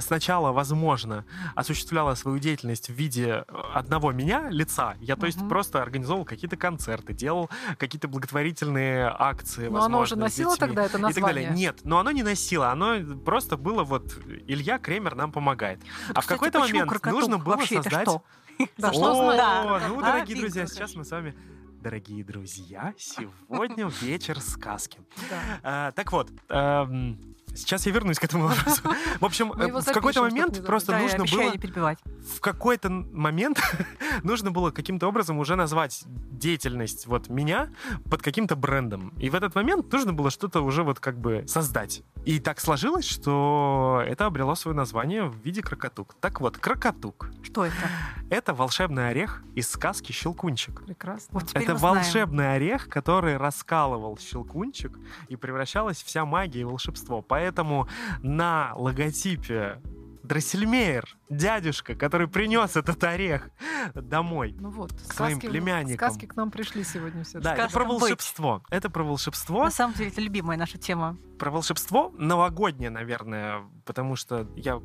сначала, возможно, осуществляла свою деятельность в виде одного меня, лица. Я, то есть, просто организовывал какие-то концерты, делал какие то благотворительные акции, возможно. Но оно уже носило тогда это название? И так далее. Нет, но оно не носило. Оно просто было вот «Илья Кремер нам помогает». А в какой-то момент нужно было создать... Ну, дорогие друзья, сейчас мы с вами... Дорогие друзья, сегодня вечер сказки. Так вот, сейчас я вернусь к этому вопросу. В общем, в какой-то момент просто нужно было... В какой-то момент нужно было каким-то образом уже назвать деятельность вот меня под каким-то брендом. И в этот момент нужно было что-то уже вот как бы создать. И так сложилось, что это обрело свое название в виде «Кракатук». Так вот, «Кракатук». Что это? Это волшебный орех из сказки «Щелкунчик». Прекрасно. Вот это волшебный орех, который раскалывал щелкунчик, и превращалась вся магия и волшебство. Поэтому на логотипе Дроссельмейер, дядюшка, который принес этот орех домой, ну вот, к своим племянникам. Сказки к нам пришли сегодня все. Да, это про волшебство. Это про волшебство. На самом деле, это любимая наша тема. Про волшебство новогоднее, наверное, потому что я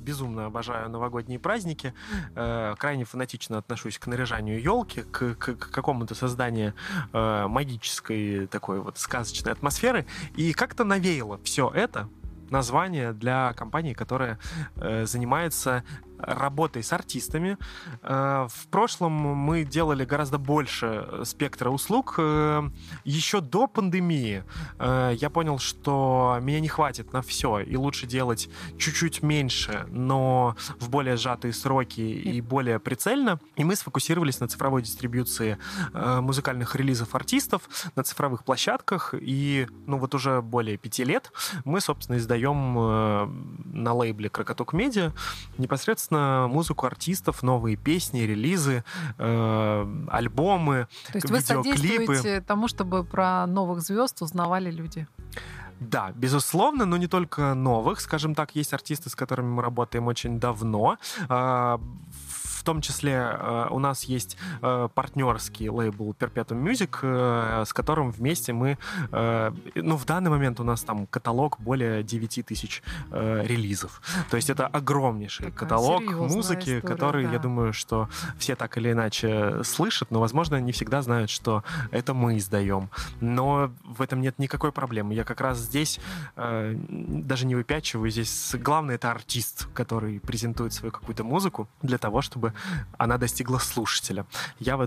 безумно обожаю новогодние праздники, крайне фанатично отношусь к наряжанию елки, к какому-то созданию магической такой вот сказочной атмосферы. И как-то навеяло все это название для компании, которая занимается работой с артистами. В прошлом мы делали гораздо больше спектра услуг. Еще до пандемии я понял, что меня не хватит на все, и лучше делать чуть-чуть меньше, но в более сжатые сроки и более прицельно. И мы сфокусировались на цифровой дистрибьюции музыкальных релизов артистов на цифровых площадках. И вот уже более 5 лет мы, собственно, издаем на лейбле «Кракатук Медиа» непосредственно музыку артистов, новые песни, релизы, альбомы, видеоклипы. То есть вы содействуете тому, чтобы про новых звезд узнавали люди? Да, безусловно, но не только новых. Скажем так, есть артисты, с которыми мы работаем очень давно. В том числе у нас есть партнерский лейбл Perpetum Music, с которым вместе мы... в данный момент у нас там каталог более 9 тысяч релизов. То есть это огромнейший каталог музыки, который, я думаю, что все так или иначе слышат, но, возможно, не всегда знают, что это мы издаем. Но в этом нет никакой проблемы. Я как раз здесь даже не выпячиваю. Здесь главное — это артист, который презентует свою какую-то музыку для того, чтобы она достигла слушателя. Я в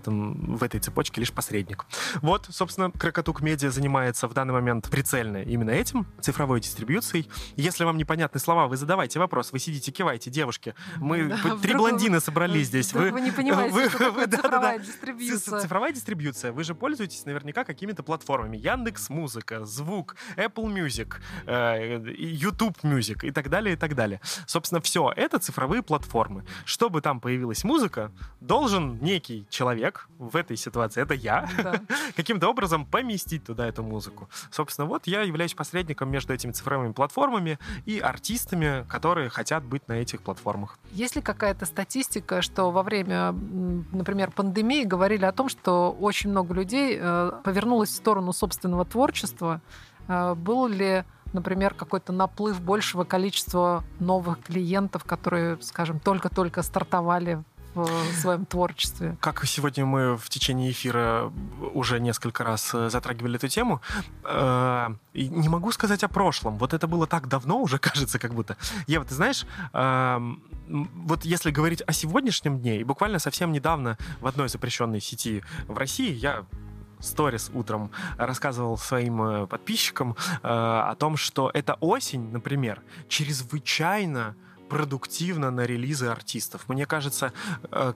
этой цепочке лишь посредник. Вот, собственно, Кракатук Медиа занимается в данный момент прицельно именно этим, цифровой дистрибьюцией. Если вам непонятны слова, вы задавайте вопрос, вы сидите, киваете, девушки. Мы три блондина собрались здесь. Вы не понимаете, что такое цифровая дистрибьюция. Цифровая дистрибьюция. Вы же пользуетесь наверняка какими-то платформами. Яндекс.Музыка, Звук, Apple Music, YouTube Music и так далее, и так далее. Собственно, все это цифровые платформы. Чтобы там появилось музыка, должен некий человек, в этой ситуации это я, да, каким-то образом поместить туда эту музыку. Собственно, вот я являюсь посредником между этими цифровыми платформами и артистами, которые хотят быть на этих платформах. Есть ли какая-то статистика, что во время, например, пандемии говорили о том, что очень много людей повернулось в сторону собственного творчества? Был ли, например, какой-то наплыв большего количества новых клиентов, которые, скажем, только-только стартовали в своем творчестве? Как сегодня мы в течение эфира уже несколько раз затрагивали эту тему, не могу сказать о прошлом. Вот это было так давно уже, кажется, как будто. Ева, ты знаешь, вот если говорить о сегодняшнем дне, и буквально совсем недавно в одной запрещенной сети в России я сторис утром рассказывал своим подписчикам о том, что эта осень, например, чрезвычайно продуктивно на релизы артистов. Мне кажется,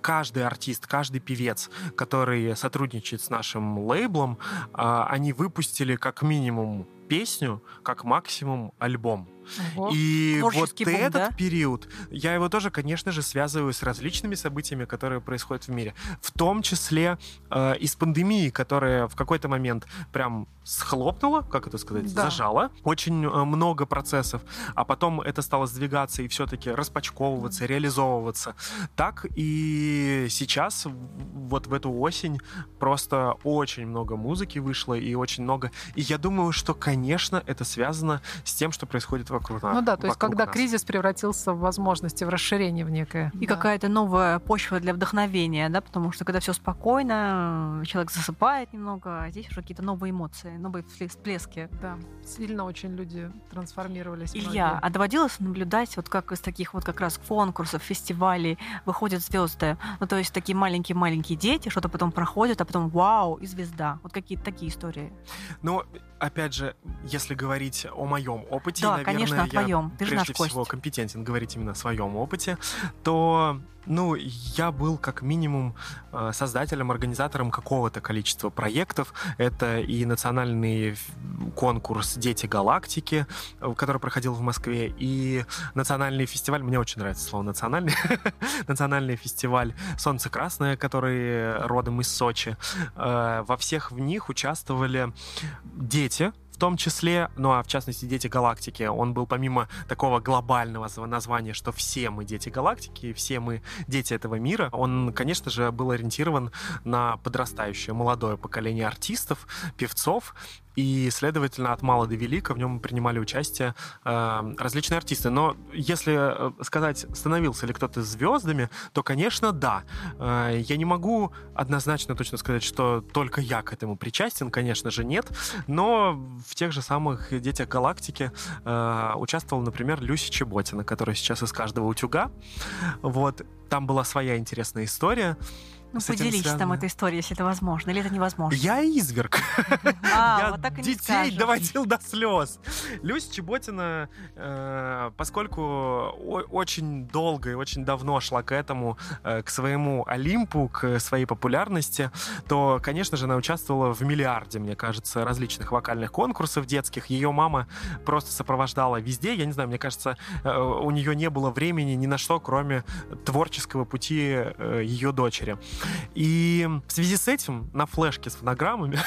каждый артист, каждый певец, который сотрудничает с нашим лейблом, они выпустили как минимум песню, как максимум альбом. Ого. И творческий вот бум, этот период, я его тоже, конечно же, связываю с различными событиями, которые происходят в мире, в том числе из пандемии, которая в какой-то момент прям схлопнула, как это сказать, зажала. Очень много процессов, а потом это стало сдвигаться и все-таки распачковываться, реализовываться. Так и сейчас, вот в эту осень, просто очень много музыки вышло и очень много. И я думаю, что, конечно, это связано с тем, что происходит вокруг нас. Ну да, то есть когда кризис превратился в возможности, в расширение в некое. И какая-то новая почва для вдохновения, да, потому что когда все спокойно, человек засыпает немного, а здесь уже какие-то новые эмоции, новые всплески. Да, сильно очень люди трансформировались. Илья, а доводилось наблюдать, вот как из таких вот как раз конкурсов, фестивалей выходят звезды, ну то есть такие маленькие-маленькие дети, что-то потом проходят, а потом вау, и звезда. Вот какие-то такие истории. Ну, опять же, если говорить о моем опыте, да, наверное, конечно, о твоем. Я прежде всего компетентен говорить именно о своем опыте, то я был как минимум создателем, организатором какого-то количества проектов. Это и национальный конкурс «Дети Галактики», который проходил в Москве, и национальный фестиваль, мне очень нравится слово «национальный», национальный фестиваль «Солнце Красное», который родом из Сочи. Во всех в них участвовали дети, в том числе, в частности, «Дети Галактики». Он был помимо такого глобального названия, что все мы дети галактики, все мы дети этого мира, он, конечно же, был ориентирован на подрастающее молодое поколение артистов, певцов, И, следовательно, от мала до велика в нем принимали участие различные артисты. Но если сказать, становился ли кто-то звездами, то, конечно, да. Я не могу однозначно точно сказать, что только я к этому причастен, конечно же, нет. Но в тех же самых «Детях галактики» участвовала, например, Люся Чеботина, которая сейчас из каждого утюга. Вот. Там была своя интересная история. Ну, поделись там этой историей, если это возможно, или это невозможно. Я изверг. Я детей доводил до слез. Люся Чеботина, поскольку очень долго и очень давно шла к этому, к своему Олимпу, к своей популярности, то, конечно же, она участвовала в миллиарде, мне кажется, различных вокальных конкурсов детских. Ее мама просто сопровождала везде. Я не знаю, мне кажется, у нее не было времени ни на что, кроме творческого пути ее дочери. И в связи с этим на флешке с фонограммами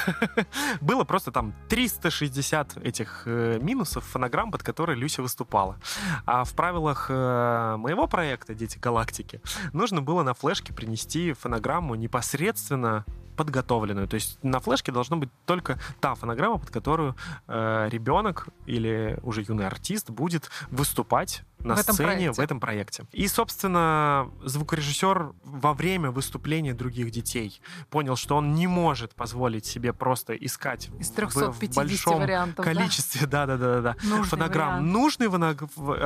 было просто там 360 этих минусов фонограмм, под которые Люся выступала. А в правилах моего проекта «Дети Галактики» нужно было на флешке принести фонограмму непосредственно подготовленную. То есть на флешке должна быть только та фонограмма, под которую ребенок или уже юный артист будет выступать на сцене в этом проекте. И, собственно, звукорежиссер во время выступления других детей понял, что он не может позволить себе просто искать в большом количестве фонограмм. Нужный,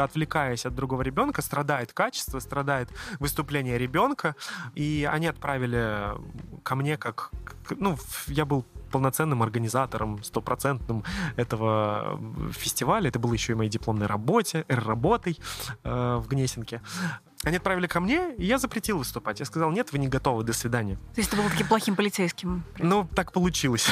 отвлекаясь от другого ребенка, страдает качество, страдает выступление ребенка. И они отправили ко мне как... Ну, я был полноценным организатором, стопроцентным этого фестиваля. Это было еще и моей дипломной работой в Гнесинке. Они отправили ко мне, и я запретил выступать. Я сказал: нет, вы не готовы, до свидания. То есть ты был таким плохим полицейским? Ну, так получилось.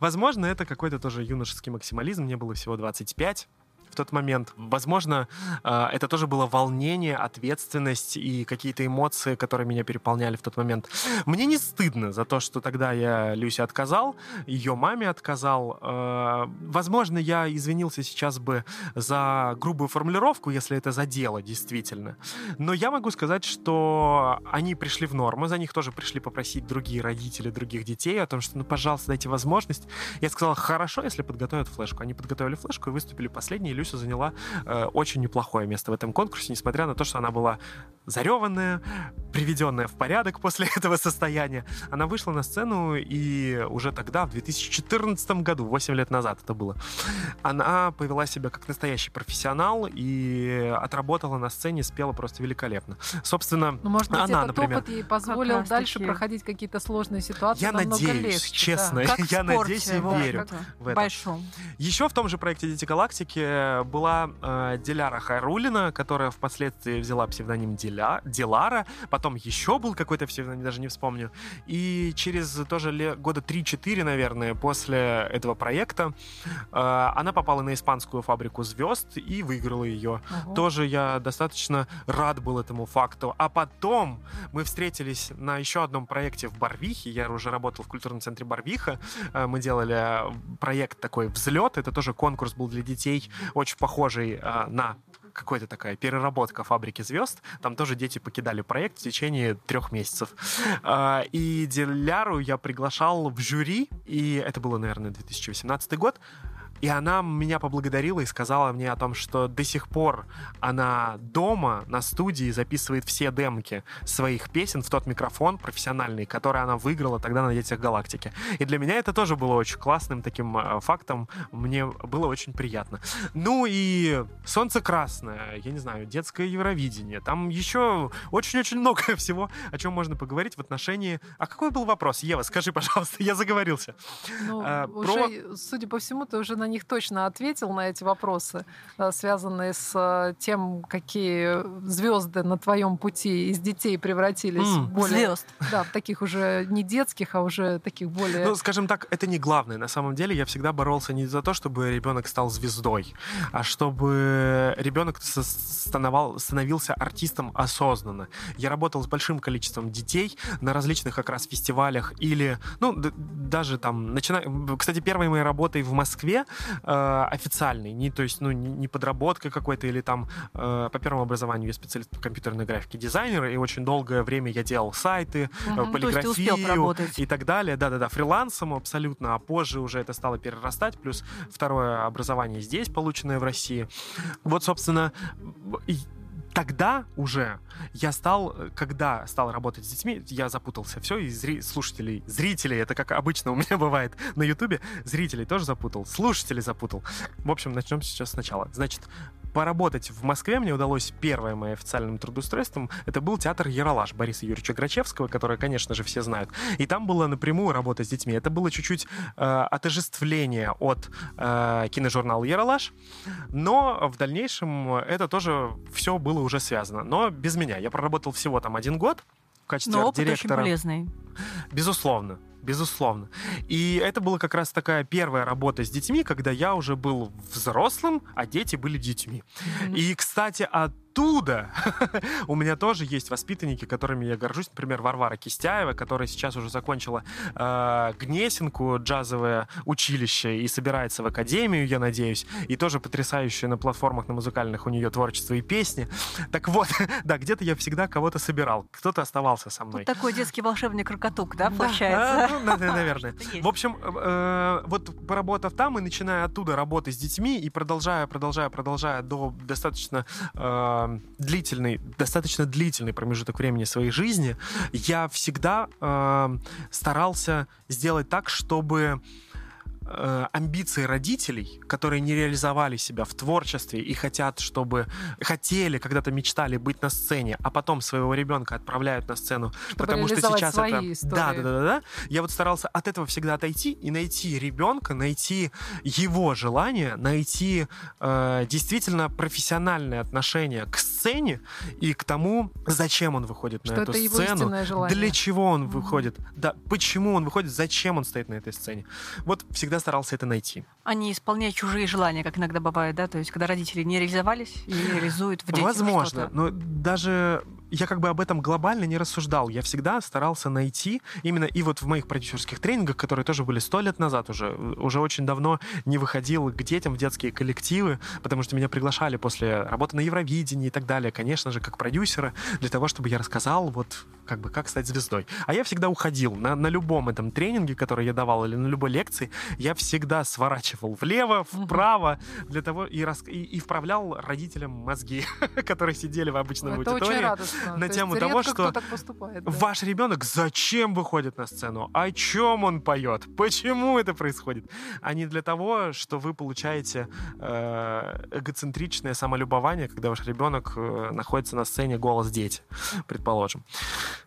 Возможно, это какой-то тоже юношеский максимализм. Мне было всего 25 в тот момент. Возможно, это тоже было волнение, ответственность и какие-то эмоции, которые меня переполняли в тот момент. Мне не стыдно за то, что тогда я Люсе отказал, ее маме отказал. Возможно, я извинился сейчас бы за грубую формулировку, если это задело действительно. Но я могу сказать, что они пришли в норму, за них тоже пришли попросить другие родители других детей о том, что, ну, пожалуйста, дайте возможность. Я сказал: хорошо, если подготовят флешку. Они подготовили флешку и выступили последние. Люся заняла очень неплохое место в этом конкурсе, несмотря на то, что она была зареванная, приведенная в порядок после этого состояния. Она вышла на сцену, и уже тогда, в 2014 году, 8 лет назад это было, она повела себя как настоящий профессионал и отработала на сцене, спела просто великолепно. Собственно, ну, может быть, она, например... опыт ей позволил дальше проходить какие-то сложные ситуации. Я надеюсь, легче, честно, да. Я надеюсь и верю в это. Большом. Еще в том же проекте «Дети Галактики» была Диляра Хайруллина, которая впоследствии взяла псевдоним Дилара, потом еще был какой-то, даже не вспомню. И через тоже года 3-4, наверное, после этого проекта она попала на испанскую фабрику звезд и выиграла ее. Ага. Тоже я достаточно рад был этому факту. А потом мы встретились на еще одном проекте в Барвихе. Я уже работал в культурном центре Барвиха. Мы делали проект такой «Взлет». Это тоже конкурс был для детей, очень похожий на... какая-то такая переработка фабрики звезд. Там тоже дети покидали проект в течение 3 месяцев. И Диляру я приглашал в жюри, и это было, наверное, 2018 год. И она меня поблагодарила и сказала мне о том, что до сих пор она дома на студии записывает все демки своих песен в тот микрофон профессиональный, который она выиграла тогда на «Детях Галактики». И для меня это тоже было очень классным таким фактом. Мне было очень приятно. Ну и «Солнце Красное», я не знаю, «Детское Евровидение». Там еще очень-очень много всего, о чем можно поговорить в отношении... А какой был вопрос? Ева, скажи, пожалуйста, я заговорился. Ну, судя по всему, ты уже на них точно ответил, на эти вопросы, связанные с тем, какие звезды на твоем пути из детей превратились в более звезд. Да, в таких уже не детских, а уже таких более... Ну, скажем так, это не главное. На самом деле я всегда боролся не за то, чтобы ребенок стал звездой, а чтобы ребенок становился артистом осознанно. Я работал с большим количеством детей на различных как раз фестивалях или, ну, даже там... Кстати, первые мои работы в Москве официальный, не, то есть, ну, не подработка какой-то или там по первому образованию я специалист по компьютерной графике, дизайнер, и очень долгое время я делал сайты, полиграфию и так далее, да-да-да, фрилансом абсолютно, а позже уже это стало перерастать, плюс второе образование здесь, полученное в России. Вот, собственно, тогда уже я стал, когда стал работать с детьми, я запутался. Все, и зрителей, это как обычно у меня бывает на Ютубе, зрителей тоже запутал, слушателей запутал. В общем, начнем сейчас сначала. Значит, поработать в Москве мне удалось первое моим официальным трудоустройством. Это был театр «Ералаш» Бориса Юрьевича Грачевского, который, конечно же, все знают. И там была напрямую работа с детьми. Это было чуть-чуть отождествление от киножурнала «Ералаш». Но в дальнейшем это тоже все было уже связано. Но без меня. Я проработал всего там 1 год в качестве арт-директора. Но опыт очень полезный. Безусловно. Безусловно. И это была как раз такая первая работа с детьми, когда я уже был взрослым, а дети были детьми. Mm-hmm. И, кстати, оттуда у меня тоже есть воспитанники, которыми я горжусь. Например, Варвара Кистяева, которая сейчас уже закончила Гнесинку, джазовое училище, и собирается в академию, я надеюсь. И тоже потрясающее на платформах, на музыкальных у нее творчество и песни. Так вот, да, где-то я всегда кого-то собирал. Кто-то оставался со мной. Тут такой детский волшебник Кракатук, да, получается? Ну, наверное. В общем, вот поработав там и начиная оттуда работы с детьми и продолжая до достаточно длительный промежуток времени своей жизни, я всегда старался сделать так, чтобы амбиции родителей, которые не реализовали себя в творчестве и хотели, когда-то мечтали быть на сцене, а потом своего ребенка отправляют на сцену, чтобы потому что сейчас это... Да. Я вот старался от этого всегда отойти и найти ребенка, найти его желание, найти действительно профессиональное отношение к сцене и к тому, зачем он выходит на эту сцену, для чего он выходит, да, почему он выходит, зачем он стоит на этой сцене. Вот всегда старался это найти. А не исполнять чужие желания, как иногда бывает, да? То есть, когда родители не реализовались и реализуют в детях что-то. Возможно, но даже я как бы об этом глобально не рассуждал. Я всегда старался найти именно, и вот в моих продюсерских тренингах, которые тоже были 100 лет назад уже очень давно не выходил к детям в детские коллективы, потому что меня приглашали после работы на Евровидении и так далее, конечно же, как продюсера, для того, чтобы я рассказал вот как бы как стать звездой. А я всегда уходил на любом этом тренинге, который я давал, или на любой лекции, я всегда сворачивал влево, вправо, для того и вправлял родителям мозги, которые сидели в обычном аудитории. Это очень радостно. На тему того, что ваш ребенок зачем выходит на сцену, о чем он поет, почему это происходит, а не для того, что вы получаете эгоцентричное самолюбование, когда ваш ребенок находится на сцене «Голос дети», предположим.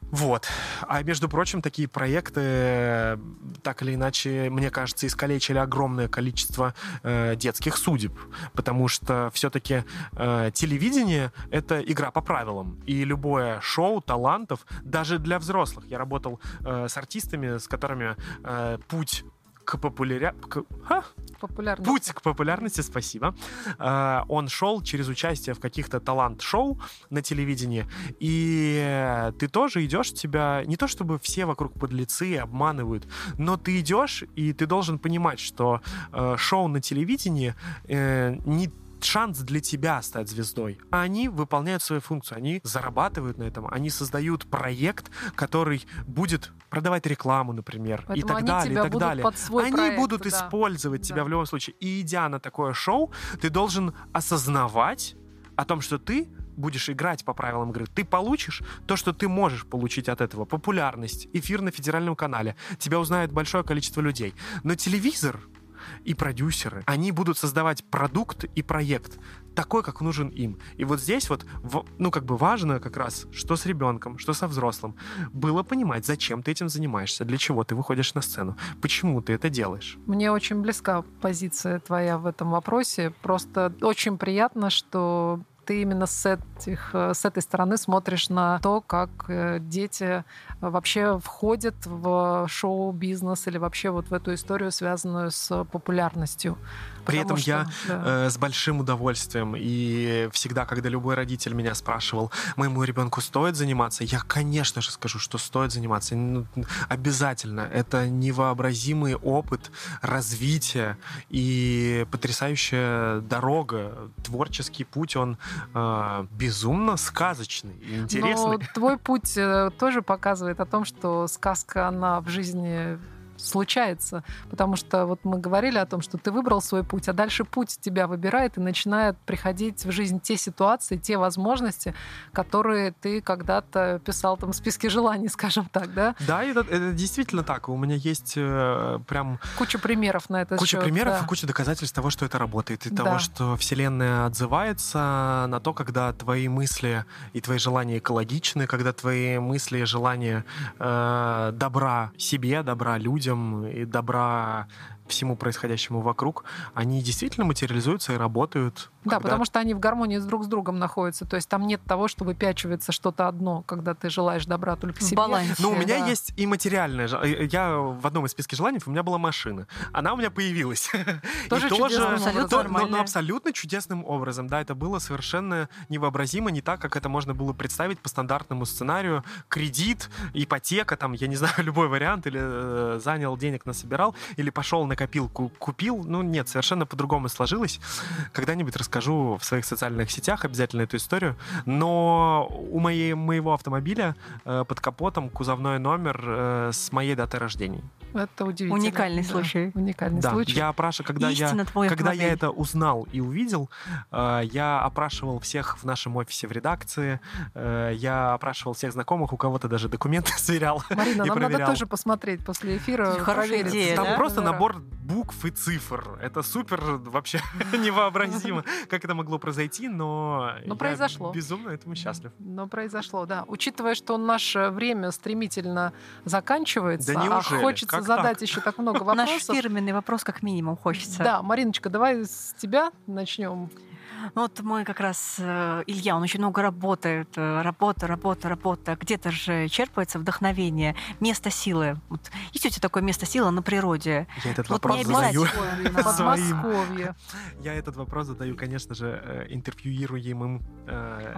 Вот. А между прочим, такие проекты, так или иначе, мне кажется, искалечили огромное количество детских судеб, потому что все-таки телевидение — это игра по правилам, и любое шоу талантов, даже для взрослых. Я работал с артистами, с которыми путь к популярности, спасибо. Он шел через участие в каких-то талант-шоу на телевидении, и ты тоже идешь, тебя... Не то чтобы все вокруг подлецы обманывают, но ты идешь, и ты должен понимать, что шоу на телевидении не шанс для тебя стать звездой. А они выполняют свою функцию, они зарабатывают на этом, они создают проект, который будет продавать рекламу, например, поэтому и так далее, и так далее. Они проект, будут использовать тебя в любом случае. И идя на такое шоу, ты должен осознавать о том, что ты будешь играть по правилам игры. Ты получишь то, что ты можешь получить от этого. Популярность, эфир на федеральном канале. Тебя узнает большое количество людей. Но телевизор и продюсеры, они будут создавать продукт и проект такой, как нужен им. И вот здесь вот, ну, как бы важно как раз, что с ребенком, что со взрослым, было понимать, зачем ты этим занимаешься, для чего ты выходишь на сцену, почему ты это делаешь. Мне очень близка позиция твоя в этом вопросе. Просто очень приятно, что ты именно с этой стороны смотришь на то, как дети вообще входят в шоу-бизнес или вообще вот в эту историю, связанную с популярностью. При этом с большим удовольствием. И всегда, когда любой родитель меня спрашивал, моему ребенку стоит заниматься, я, конечно же, скажу, что стоит заниматься. Обязательно. Это невообразимый опыт развития и потрясающая дорога. Творческий путь, он безумно сказочный и интересный. Но твой путь тоже показывает о том, что сказка, она в жизни... случается, потому что вот мы говорили о том, что ты выбрал свой путь, а дальше путь тебя выбирает и начинают приходить в жизнь те ситуации, те возможности, которые ты когда-то писал там в списке желаний, скажем так, да? Да, это действительно так. У меня есть прям... куча примеров на это. Куча примеров, да. И куча доказательств того, что это работает, и того, что Вселенная отзывается на то, когда твои мысли и твои желания экологичны, когда твои мысли и желания добра себе, добра людям, и добра всему происходящему вокруг, они действительно материализуются и работают. Да, потому что они в гармонии друг с другом находятся. То есть там нет того, что выпячивается что-то одно, когда ты желаешь добра только себе. В балансе. Но у меня есть и материальное. Я в одном из списков желаний, у меня была машина. Она у меня появилась. Тоже абсолютно чудесным образом. Да, это было совершенно невообразимо, не так, как это можно было представить по стандартному сценарию. Кредит, ипотека, там, я не знаю, любой вариант, или занял денег, насобирал, или пошел на копилку, купил. Ну, нет, совершенно по-другому сложилось. Когда-нибудь расскажу в своих социальных сетях обязательно эту историю. Но у моего автомобиля под капотом кузовной номер с моей датой рождения. Это удивительно. Уникальный случай. Уникальный случай. Я опрашивал, когда я это узнал и увидел, я опрашивал всех в нашем офисе в редакции, я опрашивал всех знакомых, у кого-то даже документы сверял. Марина, нам надо тоже посмотреть после эфира. Хорошая идея. Там просто набор букв и цифр. Это супер, вообще невообразимо, как это могло произойти, но я безумно этому счастлив. Но произошло, да. Учитывая, что наше время стремительно заканчивается, а хочется задать еще так много вопросов. Наш фирменный вопрос как минимум хочется. Да, Мариночка, давай с тебя начнем. Вот мы как раз, Илья, он очень много работает, работа. Где-то же черпается вдохновение, место силы. Вот, есть у тебя такое место силы на природе? Я этот вопрос задаю. Подмосковье. Я этот вопрос задаю, конечно же, интервьюируемым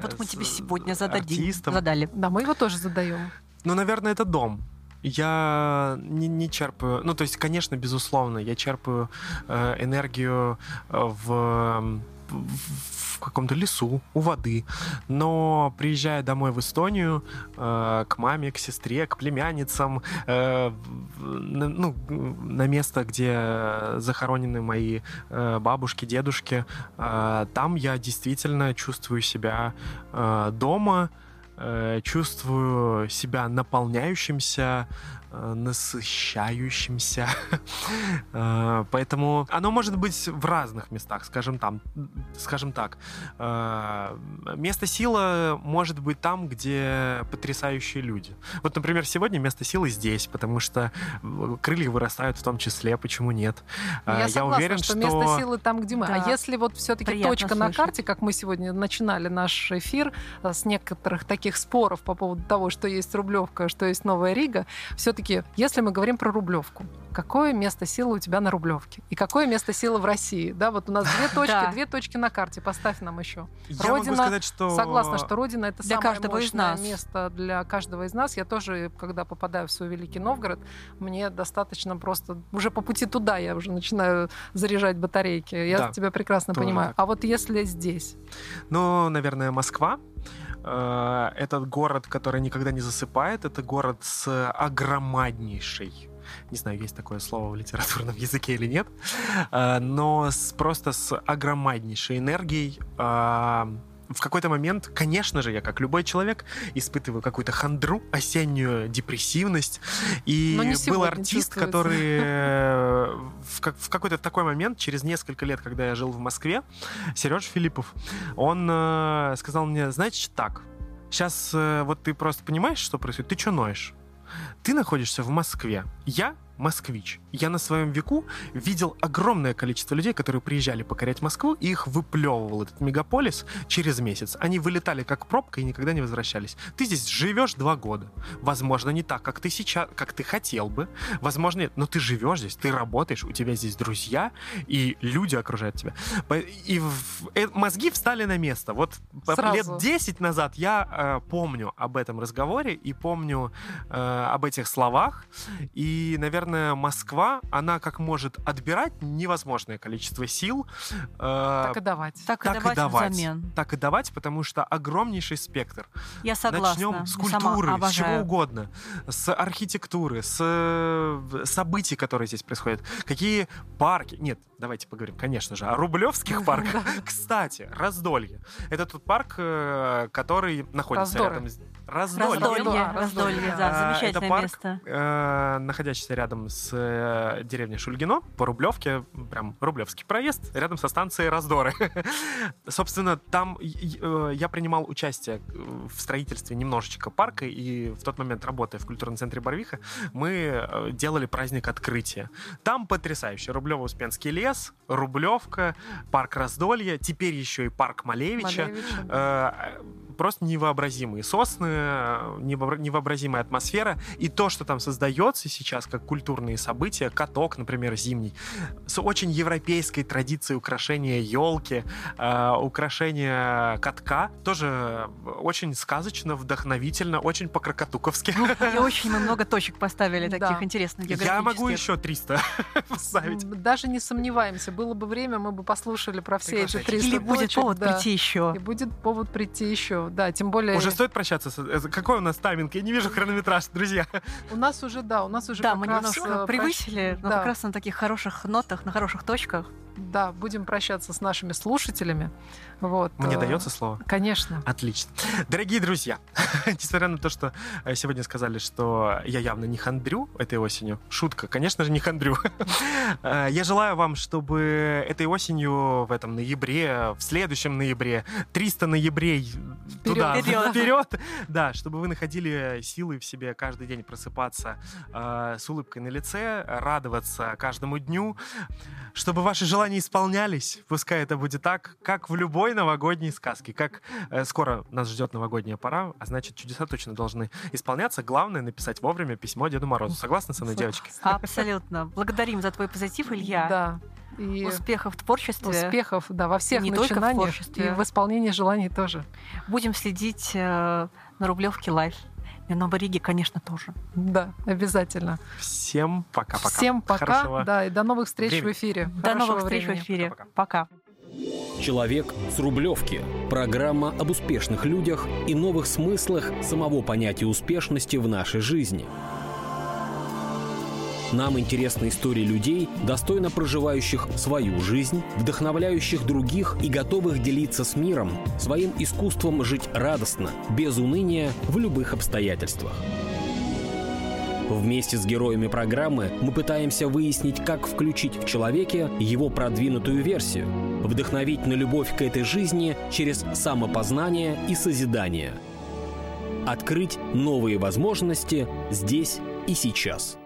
вот мы тебе сегодня задали. Да, мы его тоже задаем. Ну, наверное, это дом. Я не черпаю... Ну, то есть, конечно, безусловно, я черпаю энергию в каком-то лесу, у воды. Но приезжая домой в Эстонию, к маме, к сестре, к племянницам, на место, где захоронены мои бабушки, дедушки, там я действительно чувствую себя дома, чувствую себя наполняющимся, насыщающимся. Поэтому оно может быть в разных местах, скажем так. Место силы может быть там, где потрясающие люди. Вот, например, сегодня место силы здесь, потому что крылья вырастают в том числе, почему нет. Я уверен, что место силы там, где мы. Да. А если вот все-таки точка на карте, как мы сегодня начинали наш эфир с некоторых таких споров по поводу того, что есть Рублевка, что есть Новая Рига, все-таки, если мы говорим про Рублевку, какое место силы у тебя на Рублевке? И какое место силы в России? Да, вот у нас две точки на карте. Поставь нам еще. Я могу сказать, что... Согласна, что Родина — это самое мощное место для каждого из нас. Я тоже, когда попадаю в свой Великий Новгород, мне достаточно просто... Уже по пути туда я уже начинаю заряжать батарейки. Я тебя прекрасно понимаю. А вот если здесь? Ну, наверное, Москва. Этот город, который никогда не засыпает, это город с огромнейшей, не знаю, есть такое слово в литературном языке или нет, но просто с огромнейшей энергией. В какой-то момент, конечно же, я, как любой человек, испытываю какую-то хандру, осеннюю депрессивность. И был артист, который в какой-то такой момент, через несколько лет, когда я жил в Москве, Сереж Филиппов, он сказал мне: значит так, сейчас вот ты просто понимаешь, что происходит, ты что ноешь? Ты находишься в Москве, я москвич. Я на своем веку видел огромное количество людей, которые приезжали покорять Москву, и их выплевывал этот мегаполис через месяц. Они вылетали как пробка и никогда не возвращались. Ты здесь живешь 2 года. Возможно, не так, как ты сейчас, как ты хотел бы. Возможно, нет, но ты живешь здесь, ты работаешь, у тебя здесь друзья, и люди окружают тебя. И мозги встали на место. Вот сразу. Лет 10 назад я помню об этом разговоре и помню об этих словах. И, наверное, Москва, она как может отбирать невозможное количество сил. Так и давать. Так и давать взамен. Так и давать, потому что огромнейший спектр. Я согласна. Начнем с культуры, с чего угодно. С архитектуры, с событий, которые здесь происходят. Какие парки. Нет, давайте поговорим, конечно же, о рублевских парках. Кстати, Раздолье. Это тот парк, который находится рядом с... Раздолье, да, замечательное место. Находящийся рядом с деревней Шульгино, по Рублевке, прям Рублевский проезд, рядом со станцией Раздоры. Собственно, там я принимал участие в строительстве немножечко парка, и в тот момент, работая в культурном центре Барвиха, мы делали праздник открытия. Там потрясающе. Рублево-Успенский лес, Рублевка, парк Раздолье, теперь еще и парк Малевича. Просто невообразимые сосны, невообразимая атмосфера. И то, что там создается сейчас, как культурные события, каток, например, зимний, с очень европейской традицией украшения елки, украшения катка, тоже очень сказочно, вдохновительно, очень по-кракатуковски. Очень много точек поставили таких интересных географических. Я могу еще 300 поставить. Даже не сомневаемся. Было бы время, мы бы послушали про все эти 300 точек. Или будет повод прийти еще. И будет повод прийти еще. Да, тем более... Уже стоит прощаться? Какой у нас тайминг? Я не вижу хронометраж, друзья. У нас уже да, мы немножко превысили, но как раз на таких хороших нотах, на хороших точках. Да, будем прощаться с нашими слушателями. Вот. Мне дается слово? Конечно. Отлично. Дорогие друзья, несмотря на то, что сегодня сказали, что я явно не хандрю этой осенью, шутка, конечно же, не хандрю. Я желаю вам, чтобы этой осенью, в этом ноябре, в следующем ноябре, 300 ноябрей туда, вперед, да, чтобы вы находили силы в себе каждый день просыпаться с улыбкой на лице, радоваться каждому дню, чтобы ваши желания исполнялись, пускай это будет так, как в любой новогодней сказке. Как скоро нас ждет новогодняя пора, а значит, чудеса точно должны исполняться. Главное — написать вовремя письмо Деду Морозу. Согласны со мной, девочки? Абсолютно. Благодарим за твой позитив, Илья. Да. И успехов в творчестве. Успехов, да, во всех начинаниях и в исполнении желаний тоже. Будем следить на Рублевке Лайв. И на Новой Риге, конечно, тоже. Да, обязательно. Всем пока-пока. Всем пока. Хорошего, да, и до новых встреч в эфире. До новых встреч в эфире. Пока. «Человек с Рублевки» – программа об успешных людях и новых смыслах самого понятия успешности в нашей жизни. Нам интересны истории людей, достойно проживающих свою жизнь, вдохновляющих других и готовых делиться с миром, своим искусством жить радостно, без уныния, в любых обстоятельствах. Вместе с героями программы мы пытаемся выяснить, как включить в человеке его продвинутую версию, вдохновить на любовь к этой жизни через самопознание и созидание. Открыть новые возможности здесь и сейчас.